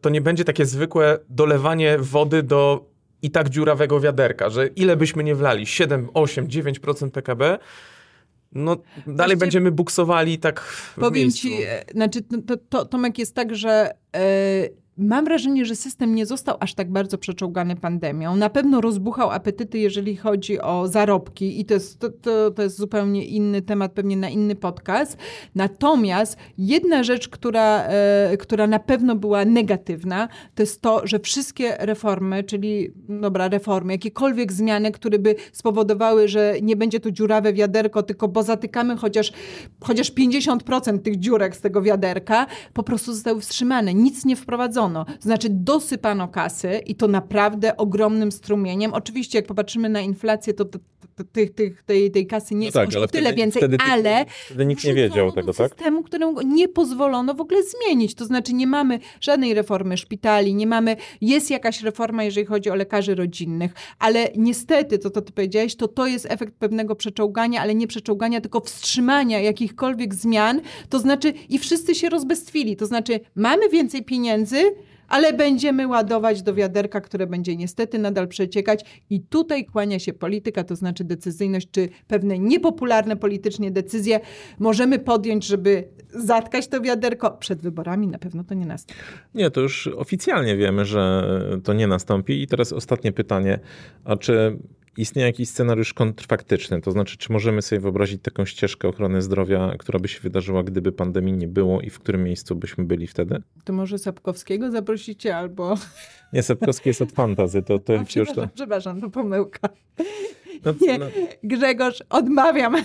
to nie będzie takie zwykłe dolewanie wody do i tak dziurawego wiaderka, że ile byśmy nie wlali, 7, 8, 9% PKB, no dalej właśnie będziemy buksowali tak w powiem miejscu. Tomek, jest tak, że... Mam wrażenie, że system nie został aż tak bardzo przeczołgany pandemią. Na pewno rozbuchał apetyty, jeżeli chodzi o zarobki i to jest zupełnie inny temat, pewnie na inny podcast. Natomiast jedna rzecz, która na pewno była negatywna, to jest to, że wszystkie reformy, jakiekolwiek zmiany, które by spowodowały, że nie będzie to dziurawe wiaderko, tylko bo zatykamy chociaż 50% tych dziurek z tego wiaderka, po prostu zostały wstrzymane. Nic nie wprowadzono. Znaczy dosypano kasy i to naprawdę ogromnym strumieniem. Oczywiście jak popatrzymy na inflację, to tej kasy nie jest już tyle więcej, ale wtedy nikt nie wiedział tego, tak? Systemu, którego nie pozwolono w ogóle zmienić. To znaczy nie mamy żadnej reformy szpitali, jest jakaś reforma, jeżeli chodzi o lekarzy rodzinnych, ale niestety, to ty powiedziałeś, to jest efekt pewnego przeczołgania, ale nie przeczołgania, tylko wstrzymania jakichkolwiek zmian, to znaczy i wszyscy się rozbestwili, to znaczy mamy więcej pieniędzy, ale będziemy ładować do wiaderka, które będzie niestety nadal przeciekać i tutaj kłania się polityka, to znaczy decyzyjność, czy pewne niepopularne politycznie decyzje możemy podjąć, żeby zatkać to wiaderko. Przed wyborami na pewno to nie nastąpi. Nie, to już oficjalnie wiemy, że to nie nastąpi i teraz ostatnie pytanie, a czy istnieje jakiś scenariusz kontrfaktyczny, to znaczy czy możemy sobie wyobrazić taką ścieżkę ochrony zdrowia, która by się wydarzyła, gdyby pandemii nie było i w którym miejscu byśmy byli wtedy? To może Sapkowskiego zaprosicie albo... Nie, Sapkowski jest od fantazy. Przepraszam, to pomyłka. Grzegorz, odmawiam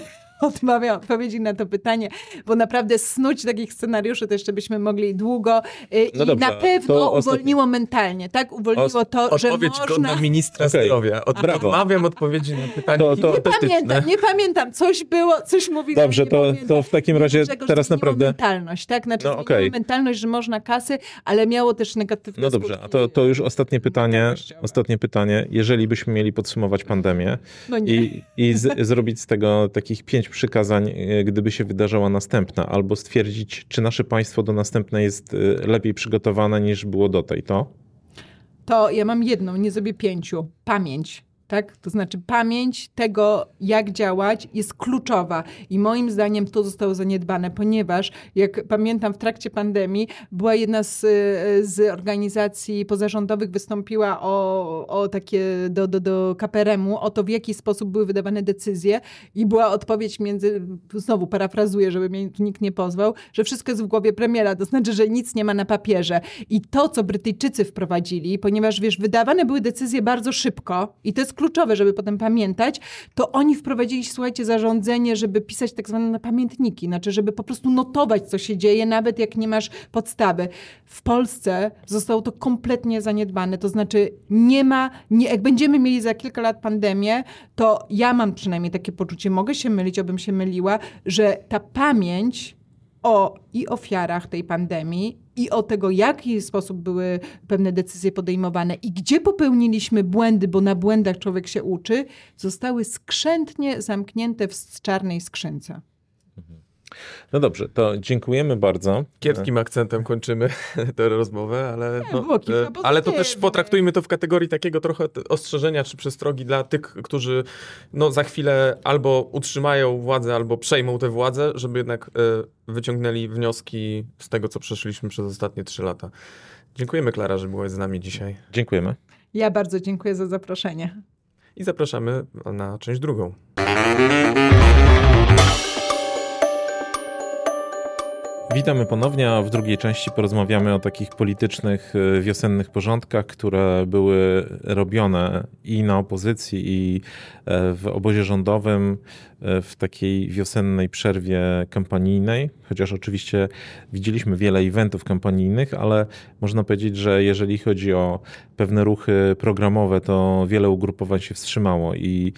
odpowiedzi na to pytanie, bo naprawdę snuć takich scenariuszy to jeszcze byśmy mogli długo dobrze, na pewno uwolniło mentalnie, tak? Uwolniło to, że można... Odpowiedź godna ministra zdrowia. Odmawiam odpowiedzi na pytanie. Nie pamiętam. Coś mówi. Dobrze, to w takim razie teraz naprawdę... mentalność, tak? Znaczy mentalność, że można kasy, ale miało też negatywne skutki. Dobrze, a to już ostatnie pytanie. Jeżeli byśmy mieli podsumować pandemię zrobić z tego takich 5 przykazań, gdyby się wydarzała następna, albo stwierdzić, czy nasze państwo do następnej jest lepiej przygotowane niż było do tej, to ja mam jedną, nie zrobię 5. Pamięć. Tak? To znaczy pamięć tego, jak działać, jest kluczowa i moim zdaniem to zostało zaniedbane, ponieważ jak pamiętam w trakcie pandemii była jedna z organizacji pozarządowych, wystąpiła o takie do KPRM-u, o to, w jaki sposób były wydawane decyzje i była odpowiedź znowu parafrazuję, żeby mnie nikt nie pozwał, że wszystko jest w głowie premiera, to znaczy, że nic nie ma na papierze i to, co Brytyjczycy wprowadzili, ponieważ wydawane były decyzje bardzo szybko i to jest kluczowe, żeby potem pamiętać, to oni wprowadzili, słuchajcie, zarządzenie, żeby pisać tak zwane pamiętniki, znaczy, żeby po prostu notować, co się dzieje, nawet jak nie masz podstawy. W Polsce zostało to kompletnie zaniedbane, to znaczy jak będziemy mieli za kilka lat pandemię, to ja mam przynajmniej takie poczucie, mogę się mylić, obym się myliła, że ta pamięć i ofiarach tej pandemii, i o tego, w jaki sposób były pewne decyzje podejmowane i gdzie popełniliśmy błędy, bo na błędach człowiek się uczy, zostały skrzętnie zamknięte w czarnej skrzynce. Dobrze, to dziękujemy bardzo. Kiepskim akcentem kończymy tę rozmowę, ale to też potraktujmy to w kategorii takiego trochę ostrzeżenia czy przestrogi dla tych, którzy za chwilę albo utrzymają władzę, albo przejmą tę władzę, żeby jednak wyciągnęli wnioski z tego, co przeszliśmy przez ostatnie 3 lata. Dziękujemy, Klara, że byłaś z nami dzisiaj. Dziękujemy. Ja bardzo dziękuję za zaproszenie. I zapraszamy na część 2. Witamy ponownie, a w drugiej części porozmawiamy o takich politycznych wiosennych porządkach, które były robione i na opozycji, i w obozie rządowym w takiej wiosennej przerwie kampanijnej. Chociaż oczywiście widzieliśmy wiele eventów kampanijnych, ale można powiedzieć, że jeżeli chodzi o pewne ruchy programowe, to wiele ugrupowań się wstrzymało i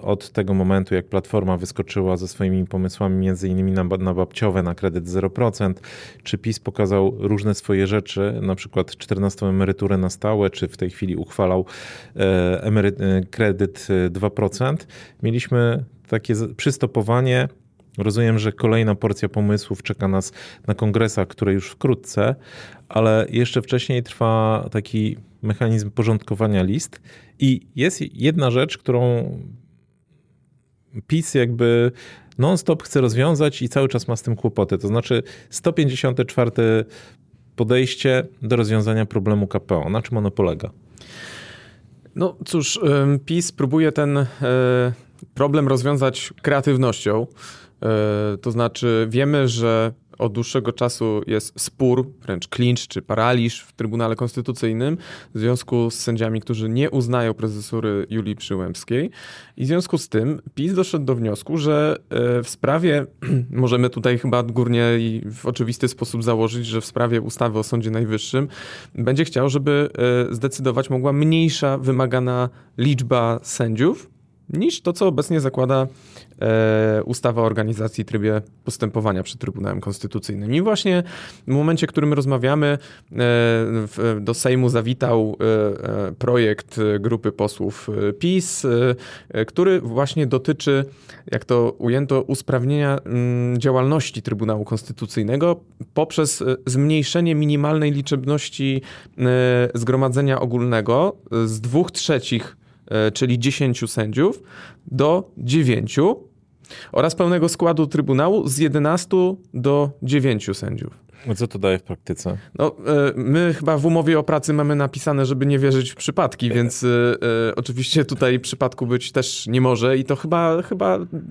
od tego momentu, jak Platforma wyskoczyła ze swoimi pomysłami, między innymi na babciowe, na kredyt 0%, czy PiS pokazał różne swoje rzeczy, na przykład 14 emeryturę na stałe, czy w tej chwili uchwalał kredyt 2%, mieliśmy takie przystopowanie. Rozumiem, że kolejna porcja pomysłów czeka nas na kongresach, które już wkrótce, ale jeszcze wcześniej trwa taki mechanizm porządkowania list i jest jedna rzecz, którą PiS jakby non-stop chce rozwiązać i cały czas ma z tym kłopoty. To znaczy 154 podejście do rozwiązania problemu KPO. Na czym ono polega? No cóż, PiS próbuje ten problem rozwiązać kreatywnością. To znaczy wiemy, że od dłuższego czasu jest spór, wręcz klincz czy paraliż w Trybunale Konstytucyjnym w związku z sędziami, którzy nie uznają prezesury Julii Przyłębskiej i w związku z tym PiS doszedł do wniosku, że w sprawie, możemy tutaj chyba odgórnie i w oczywisty sposób założyć, że w sprawie ustawy o Sądzie Najwyższym będzie chciał, żeby zdecydować mogła mniejsza wymagana liczba sędziów niż to, co obecnie zakłada ustawa o organizacji i trybie postępowania przed Trybunałem Konstytucyjnym. I właśnie w momencie, w którym rozmawiamy, do Sejmu zawitał projekt grupy posłów PiS, który właśnie dotyczy, jak to ujęto, usprawnienia działalności Trybunału Konstytucyjnego poprzez zmniejszenie minimalnej liczebności zgromadzenia ogólnego z 2/3, czyli 10 sędziów, do 9 oraz pełnego składu Trybunału z 11 do 9 sędziów. Co to daje w praktyce? No, my chyba w umowie o pracy mamy napisane, żeby nie wierzyć w przypadki, więc oczywiście tutaj przypadku być też nie może i to chyba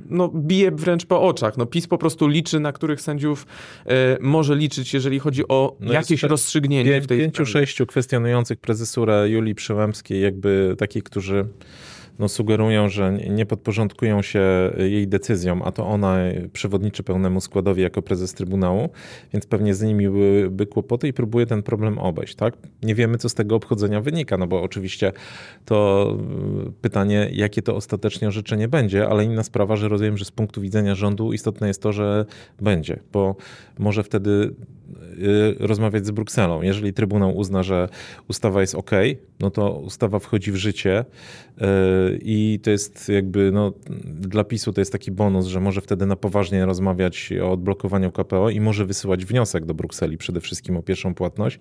no, bije wręcz po oczach. No, PiS po prostu liczy, na których sędziów może liczyć, jeżeli chodzi o jakieś rozstrzygnienie w tej sprawie. 5-6 kwestionujących prezesurę Julii Przyłębskiej, jakby takich, którzy sugerują, że nie podporządkują się jej decyzjom, a to ona przewodniczy pełnemu składowi jako prezes Trybunału, więc pewnie z nimi byłyby kłopoty i próbuje ten problem obejść. Tak? Nie wiemy, co z tego obchodzenia wynika, no bo oczywiście to pytanie, jakie to ostatecznie orzeczenie będzie, ale inna sprawa, że rozumiem, że z punktu widzenia rządu istotne jest to, że będzie, bo może wtedy rozmawiać z Brukselą. Jeżeli Trybunał uzna, że ustawa jest ok, no to ustawa wchodzi w życie i to jest jakby, dla PiS-u to jest taki bonus, że może wtedy na poważnie rozmawiać o odblokowaniu KPO i może wysyłać wniosek do Brukseli przede wszystkim o pierwszą płatność.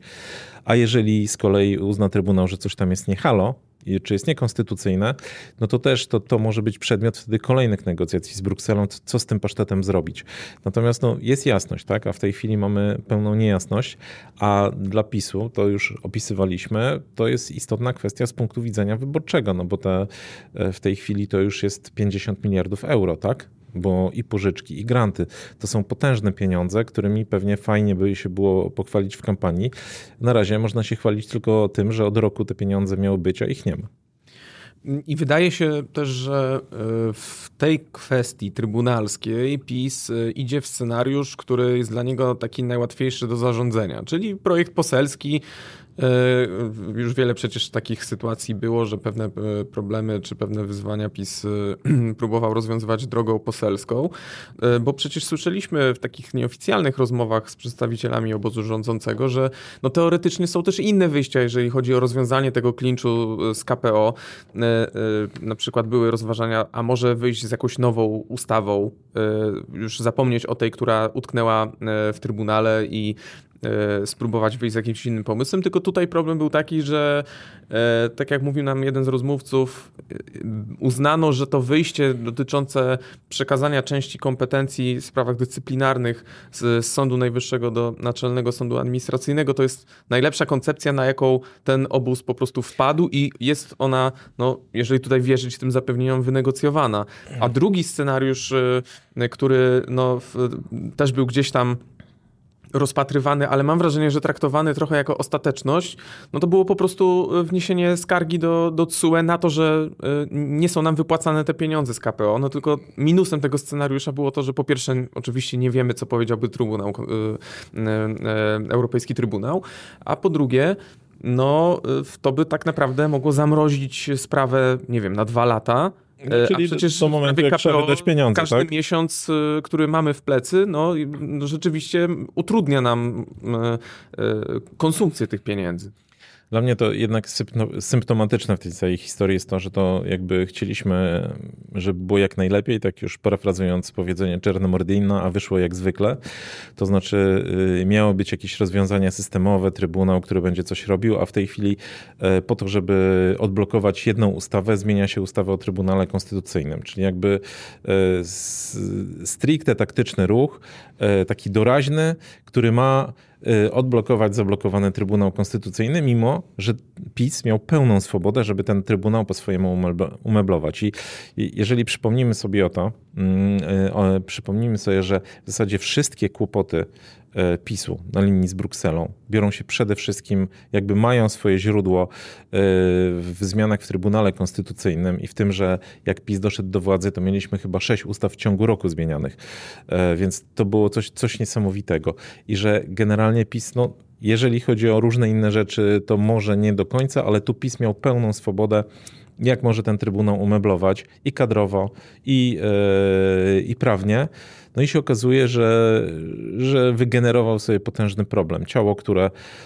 A jeżeli z kolei uzna Trybunał, że coś tam jest nie halo, czy jest niekonstytucyjne, no to też to może być przedmiot wtedy kolejnych negocjacji z Brukselą, co z tym pasztetem zrobić. Natomiast jest jasność, tak? A w tej chwili mamy pełną niejasność, a dla PiS-u, to już opisywaliśmy, to jest istotna kwestia z punktu widzenia wyborczego, bo w tej chwili to już jest 50 miliardów euro, tak? Bo i pożyczki, i granty to są potężne pieniądze, którymi pewnie fajnie by się było pochwalić w kampanii. Na razie można się chwalić tylko tym, że od roku te pieniądze miały być, a ich nie ma. I wydaje się też, że w tej kwestii trybunalskiej PiS idzie w scenariusz, który jest dla niego taki najłatwiejszy do zarządzenia, czyli projekt poselski. Już wiele przecież takich sytuacji było, że pewne problemy czy pewne wyzwania PiS próbował rozwiązywać drogą poselską, bo przecież słyszeliśmy w takich nieoficjalnych rozmowach z przedstawicielami obozu rządzącego, że teoretycznie są też inne wyjścia, jeżeli chodzi o rozwiązanie tego klinczu z KPO. Na przykład były rozważania, a może wyjść z jakąś nową ustawą, już zapomnieć o tej, która utknęła w Trybunale i spróbować wyjść z jakimś innym pomysłem, tylko tutaj problem był taki, że tak jak mówił nam jeden z rozmówców, uznano, że to wyjście dotyczące przekazania części kompetencji w sprawach dyscyplinarnych z Sądu Najwyższego do Naczelnego Sądu Administracyjnego to jest najlepsza koncepcja, na jaką ten obóz po prostu wpadł i jest ona, jeżeli tutaj wierzyć tym zapewnieniom, wynegocjowana. A drugi scenariusz, który też był gdzieś tam rozpatrywany, ale mam wrażenie, że traktowany trochę jako ostateczność, no to było po prostu wniesienie skargi do TSUE na to, że nie są nam wypłacane te pieniądze z KPO. No tylko minusem tego scenariusza było to, że po pierwsze oczywiście nie wiemy, co powiedziałby Trybunał, Europejski Trybunał, a po drugie no to by tak naprawdę mogło zamrozić sprawę, nie wiem, na 2 lata. Czyli przecież do momentu, jak trzeba wydać pieniądze, każdy miesiąc, który mamy w plecy, no rzeczywiście utrudnia nam konsumpcję tych pieniędzy. Dla mnie to jednak symptomatyczne w tej całej historii jest to, że to jakby chcieliśmy, żeby było jak najlepiej, tak już parafrazując powiedzenie Czernomordyjna, a wyszło jak zwykle. To znaczy miało być jakieś rozwiązania systemowe, trybunał, który będzie coś robił, a w tej chwili po to, żeby odblokować jedną ustawę, zmienia się ustawę o Trybunale Konstytucyjnym. Czyli jakby stricte taktyczny ruch, taki doraźny, który ma odblokować zablokowany Trybunał Konstytucyjny, mimo że PiS miał pełną swobodę, żeby ten Trybunał po swojemu umeblować. I jeżeli przypomnimy sobie przypomnijmy sobie, że w zasadzie wszystkie kłopoty PiS-u na linii z Brukselą biorą się przede wszystkim, jakby mają swoje źródło w zmianach w Trybunale Konstytucyjnym i w tym, że jak PiS doszedł do władzy, to mieliśmy chyba 6 ustaw w ciągu roku zmienianych, więc to było coś niesamowitego i że generalnie PiS, no jeżeli chodzi o różne inne rzeczy, to może nie do końca, ale tu PiS miał pełną swobodę, jak może ten Trybunał umeblować i kadrowo, i prawnie. No i się okazuje, że wygenerował sobie potężny problem. Ciało,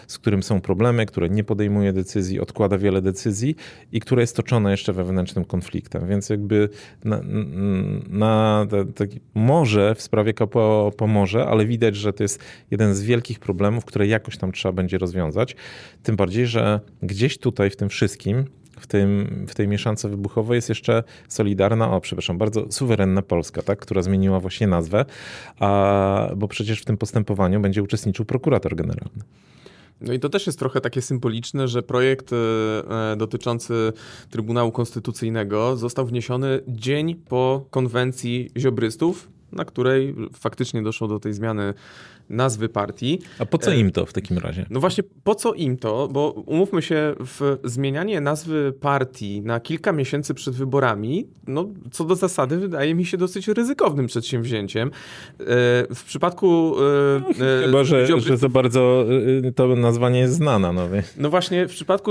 z którym są problemy, które nie podejmuje decyzji, odkłada wiele decyzji i które jest toczone jeszcze wewnętrznym konfliktem. Więc jakby może w sprawie KPO pomoże, ale widać, że to jest jeden z wielkich problemów, które jakoś tam trzeba będzie rozwiązać. Tym bardziej, że gdzieś tutaj w tym wszystkim, w tej mieszance wybuchowej jest jeszcze Suwerenna Polska, tak, która zmieniła właśnie nazwę, bo przecież w tym postępowaniu będzie uczestniczył prokurator generalny. No i to też jest trochę takie symboliczne, że projekt dotyczący Trybunału Konstytucyjnego został wniesiony dzień po konwencji ziobrystów, na której faktycznie doszło do tej zmiany nazwy partii. A po co im to w takim razie? No właśnie, po co im to? Bo umówmy się, zmienianie nazwy partii na kilka miesięcy przed wyborami, no co do zasady wydaje mi się dosyć ryzykownym przedsięwzięciem. W przypadku... Chyba, że za bardzo to nazwa nie jest znana. No właśnie, w przypadku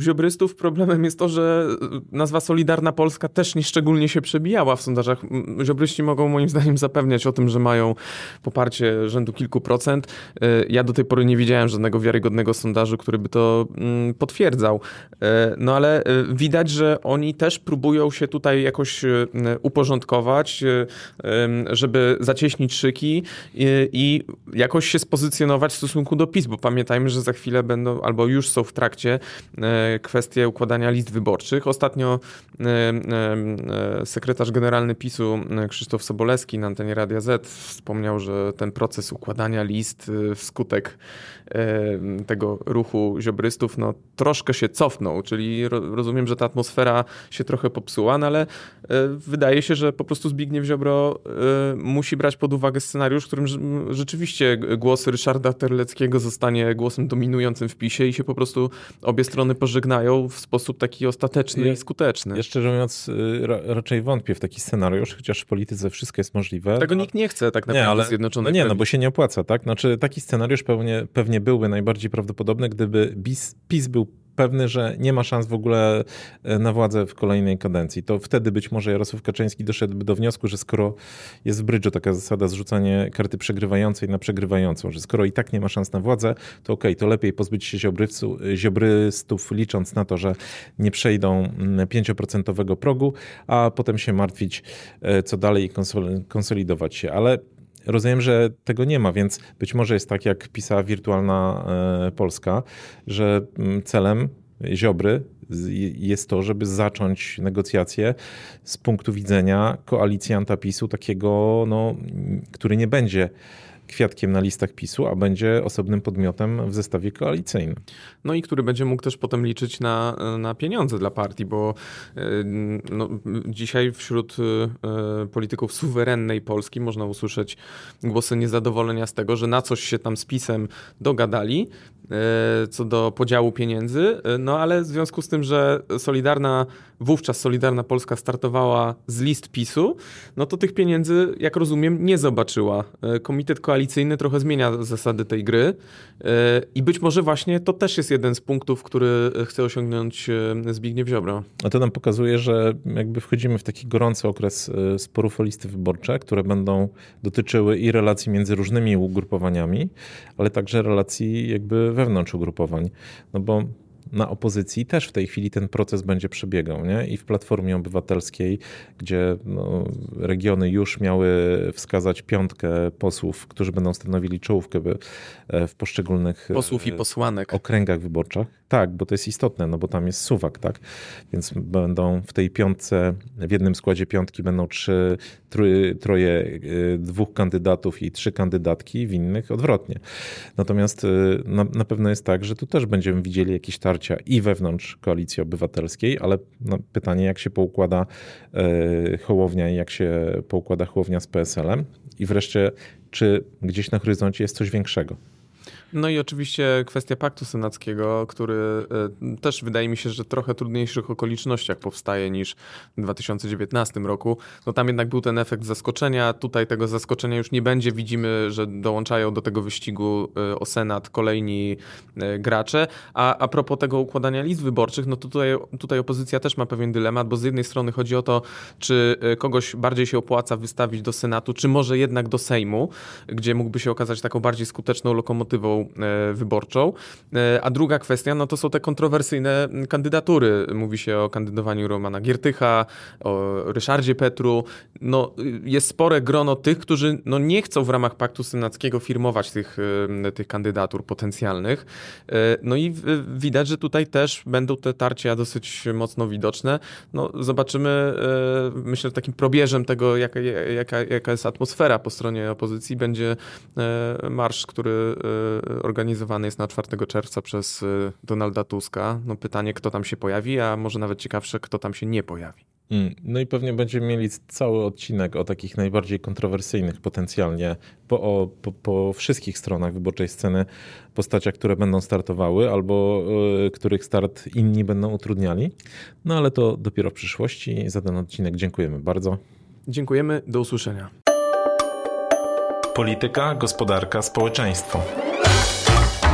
ziobrystów problemem jest to, że nazwa Solidarna Polska też nieszczególnie się przebijała w sondażach. Ziobryści mogą moim zdaniem zapewniać o tym, że mają poparcie rzędu kilku procent. Ja do tej pory nie widziałem żadnego wiarygodnego sondażu, który by to potwierdzał. No ale widać, że oni też próbują się tutaj jakoś uporządkować, żeby zacieśnić szyki i jakoś się spozycjonować w stosunku do PiS, bo pamiętajmy, że za chwilę będą, albo już są w trakcie, kwestie układania list wyborczych. Ostatnio sekretarz generalny PiS-u Krzysztof Sobolewski na antenie Radia Z wspomniał, że ten proces układania list wskutek tego ruchu ziobrystów, no troszkę się cofnął, czyli rozumiem, że ta atmosfera się trochę popsuła, no ale wydaje się, że po prostu Zbigniew Ziobro musi brać pod uwagę scenariusz, w którym rzeczywiście głos Ryszarda Terleckiego zostanie głosem dominującym w PiS-ie i się po prostu obie strony pożegnają w sposób taki ostateczny i skuteczny. Ja szczerze mówiąc raczej wątpię w taki scenariusz, chociaż w polityce wszystko jest możliwe. Tego nikt nie chce tak naprawdę Zjednoczonych. No bo się nie opłaca, tak? Znaczy taki scenariusz pewnie byłby najbardziej prawdopodobny, gdyby PiS był pewny, że nie ma szans w ogóle na władzę w kolejnej kadencji. To wtedy być może Jarosław Kaczyński doszedłby do wniosku, że skoro jest w brydżu taka zasada zrzucanie karty przegrywającej na przegrywającą, że skoro i tak nie ma szans na władzę, to okej, to lepiej pozbyć się ziobrystów, licząc na to, że nie przejdą 5% progu, a potem się martwić, co dalej i konsolidować się. Ale rozumiem, że tego nie ma, więc być może jest tak, jak pisała Wirtualna Polska, że celem Ziobry jest to, żeby zacząć negocjacje z punktu widzenia koalicjanta PiS-u, takiego, no, który nie będzie kwiatkiem na listach PiS-u, a będzie osobnym podmiotem w zestawie koalicyjnym. No i który będzie mógł też potem liczyć na pieniądze dla partii, bo no, dzisiaj wśród polityków suwerennej Polski można usłyszeć głosy niezadowolenia z tego, że na coś się tam z PiS-em dogadali co do podziału pieniędzy, no ale w związku z tym, że wówczas Solidarna Polska startowała z list PiS-u, no to tych pieniędzy, jak rozumiem, nie zobaczyła. Komitet koalicyjny trochę zmienia zasady tej gry i być może właśnie to też jest jeden z punktów, który chce osiągnąć Zbigniew Ziobro. A to nam pokazuje, że jakby wchodzimy w taki gorący okres sporów o listy wyborcze, które będą dotyczyły i relacji między różnymi ugrupowaniami, ale także relacji jakby wewnątrz ugrupowań. No bo na opozycji też w tej chwili ten proces będzie przebiegał, nie? I w Platformie Obywatelskiej, gdzie no, regiony już miały wskazać 5 posłów, którzy będą stanowili czołówkę w poszczególnych posłów i posłanek okręgach wyborczych. Tak, bo to jest istotne, no bo tam jest suwak, tak? Więc będą w tej 5, w jednym składzie 5 będą 3, 3, 3, 2 kandydatów i 3 kandydatki, w innych odwrotnie. Natomiast na pewno jest tak, że tu też będziemy widzieli jakieś tarcia i wewnątrz Koalicji Obywatelskiej, ale no, pytanie, jak się poukłada Hołownia i jak się poukłada Hołownia z PSL-em i wreszcie, czy gdzieś na horyzoncie jest coś większego. No i oczywiście kwestia Paktu Senackiego, który też wydaje mi się, że w trochę trudniejszych okolicznościach powstaje niż w 2019 roku. No tam jednak był ten efekt zaskoczenia, tutaj tego zaskoczenia już nie będzie. Widzimy, że dołączają do tego wyścigu o Senat kolejni gracze. A propos tego układania list wyborczych, no to tutaj opozycja też ma pewien dylemat, bo z jednej strony chodzi o to, czy kogoś bardziej się opłaca wystawić do Senatu, czy może jednak do Sejmu, gdzie mógłby się okazać taką bardziej skuteczną lokomotywą wyborczą. A druga kwestia, no to są te kontrowersyjne kandydatury. Mówi się o kandydowaniu Romana Giertycha, o Ryszardzie Petru. No, jest spore grono tych, którzy no, nie chcą w ramach Paktu Senackiego firmować tych kandydatur potencjalnych. No i widać, że tutaj też będą te tarcia dosyć mocno widoczne. No, zobaczymy, myślę, takim probierzem tego, jaka jest atmosfera po stronie opozycji, będzie marsz, który organizowany jest na 4 czerwca przez Donalda Tuska. No pytanie, kto tam się pojawi, a może nawet ciekawsze, kto tam się nie pojawi. No i pewnie będziemy mieli cały odcinek o takich najbardziej kontrowersyjnych potencjalnie po wszystkich stronach wyborczej sceny postaciach, które będą startowały albo których start inni będą utrudniali. No ale to dopiero w przyszłości. Za ten odcinek dziękujemy bardzo. Dziękujemy, do usłyszenia. Polityka, gospodarka, społeczeństwo.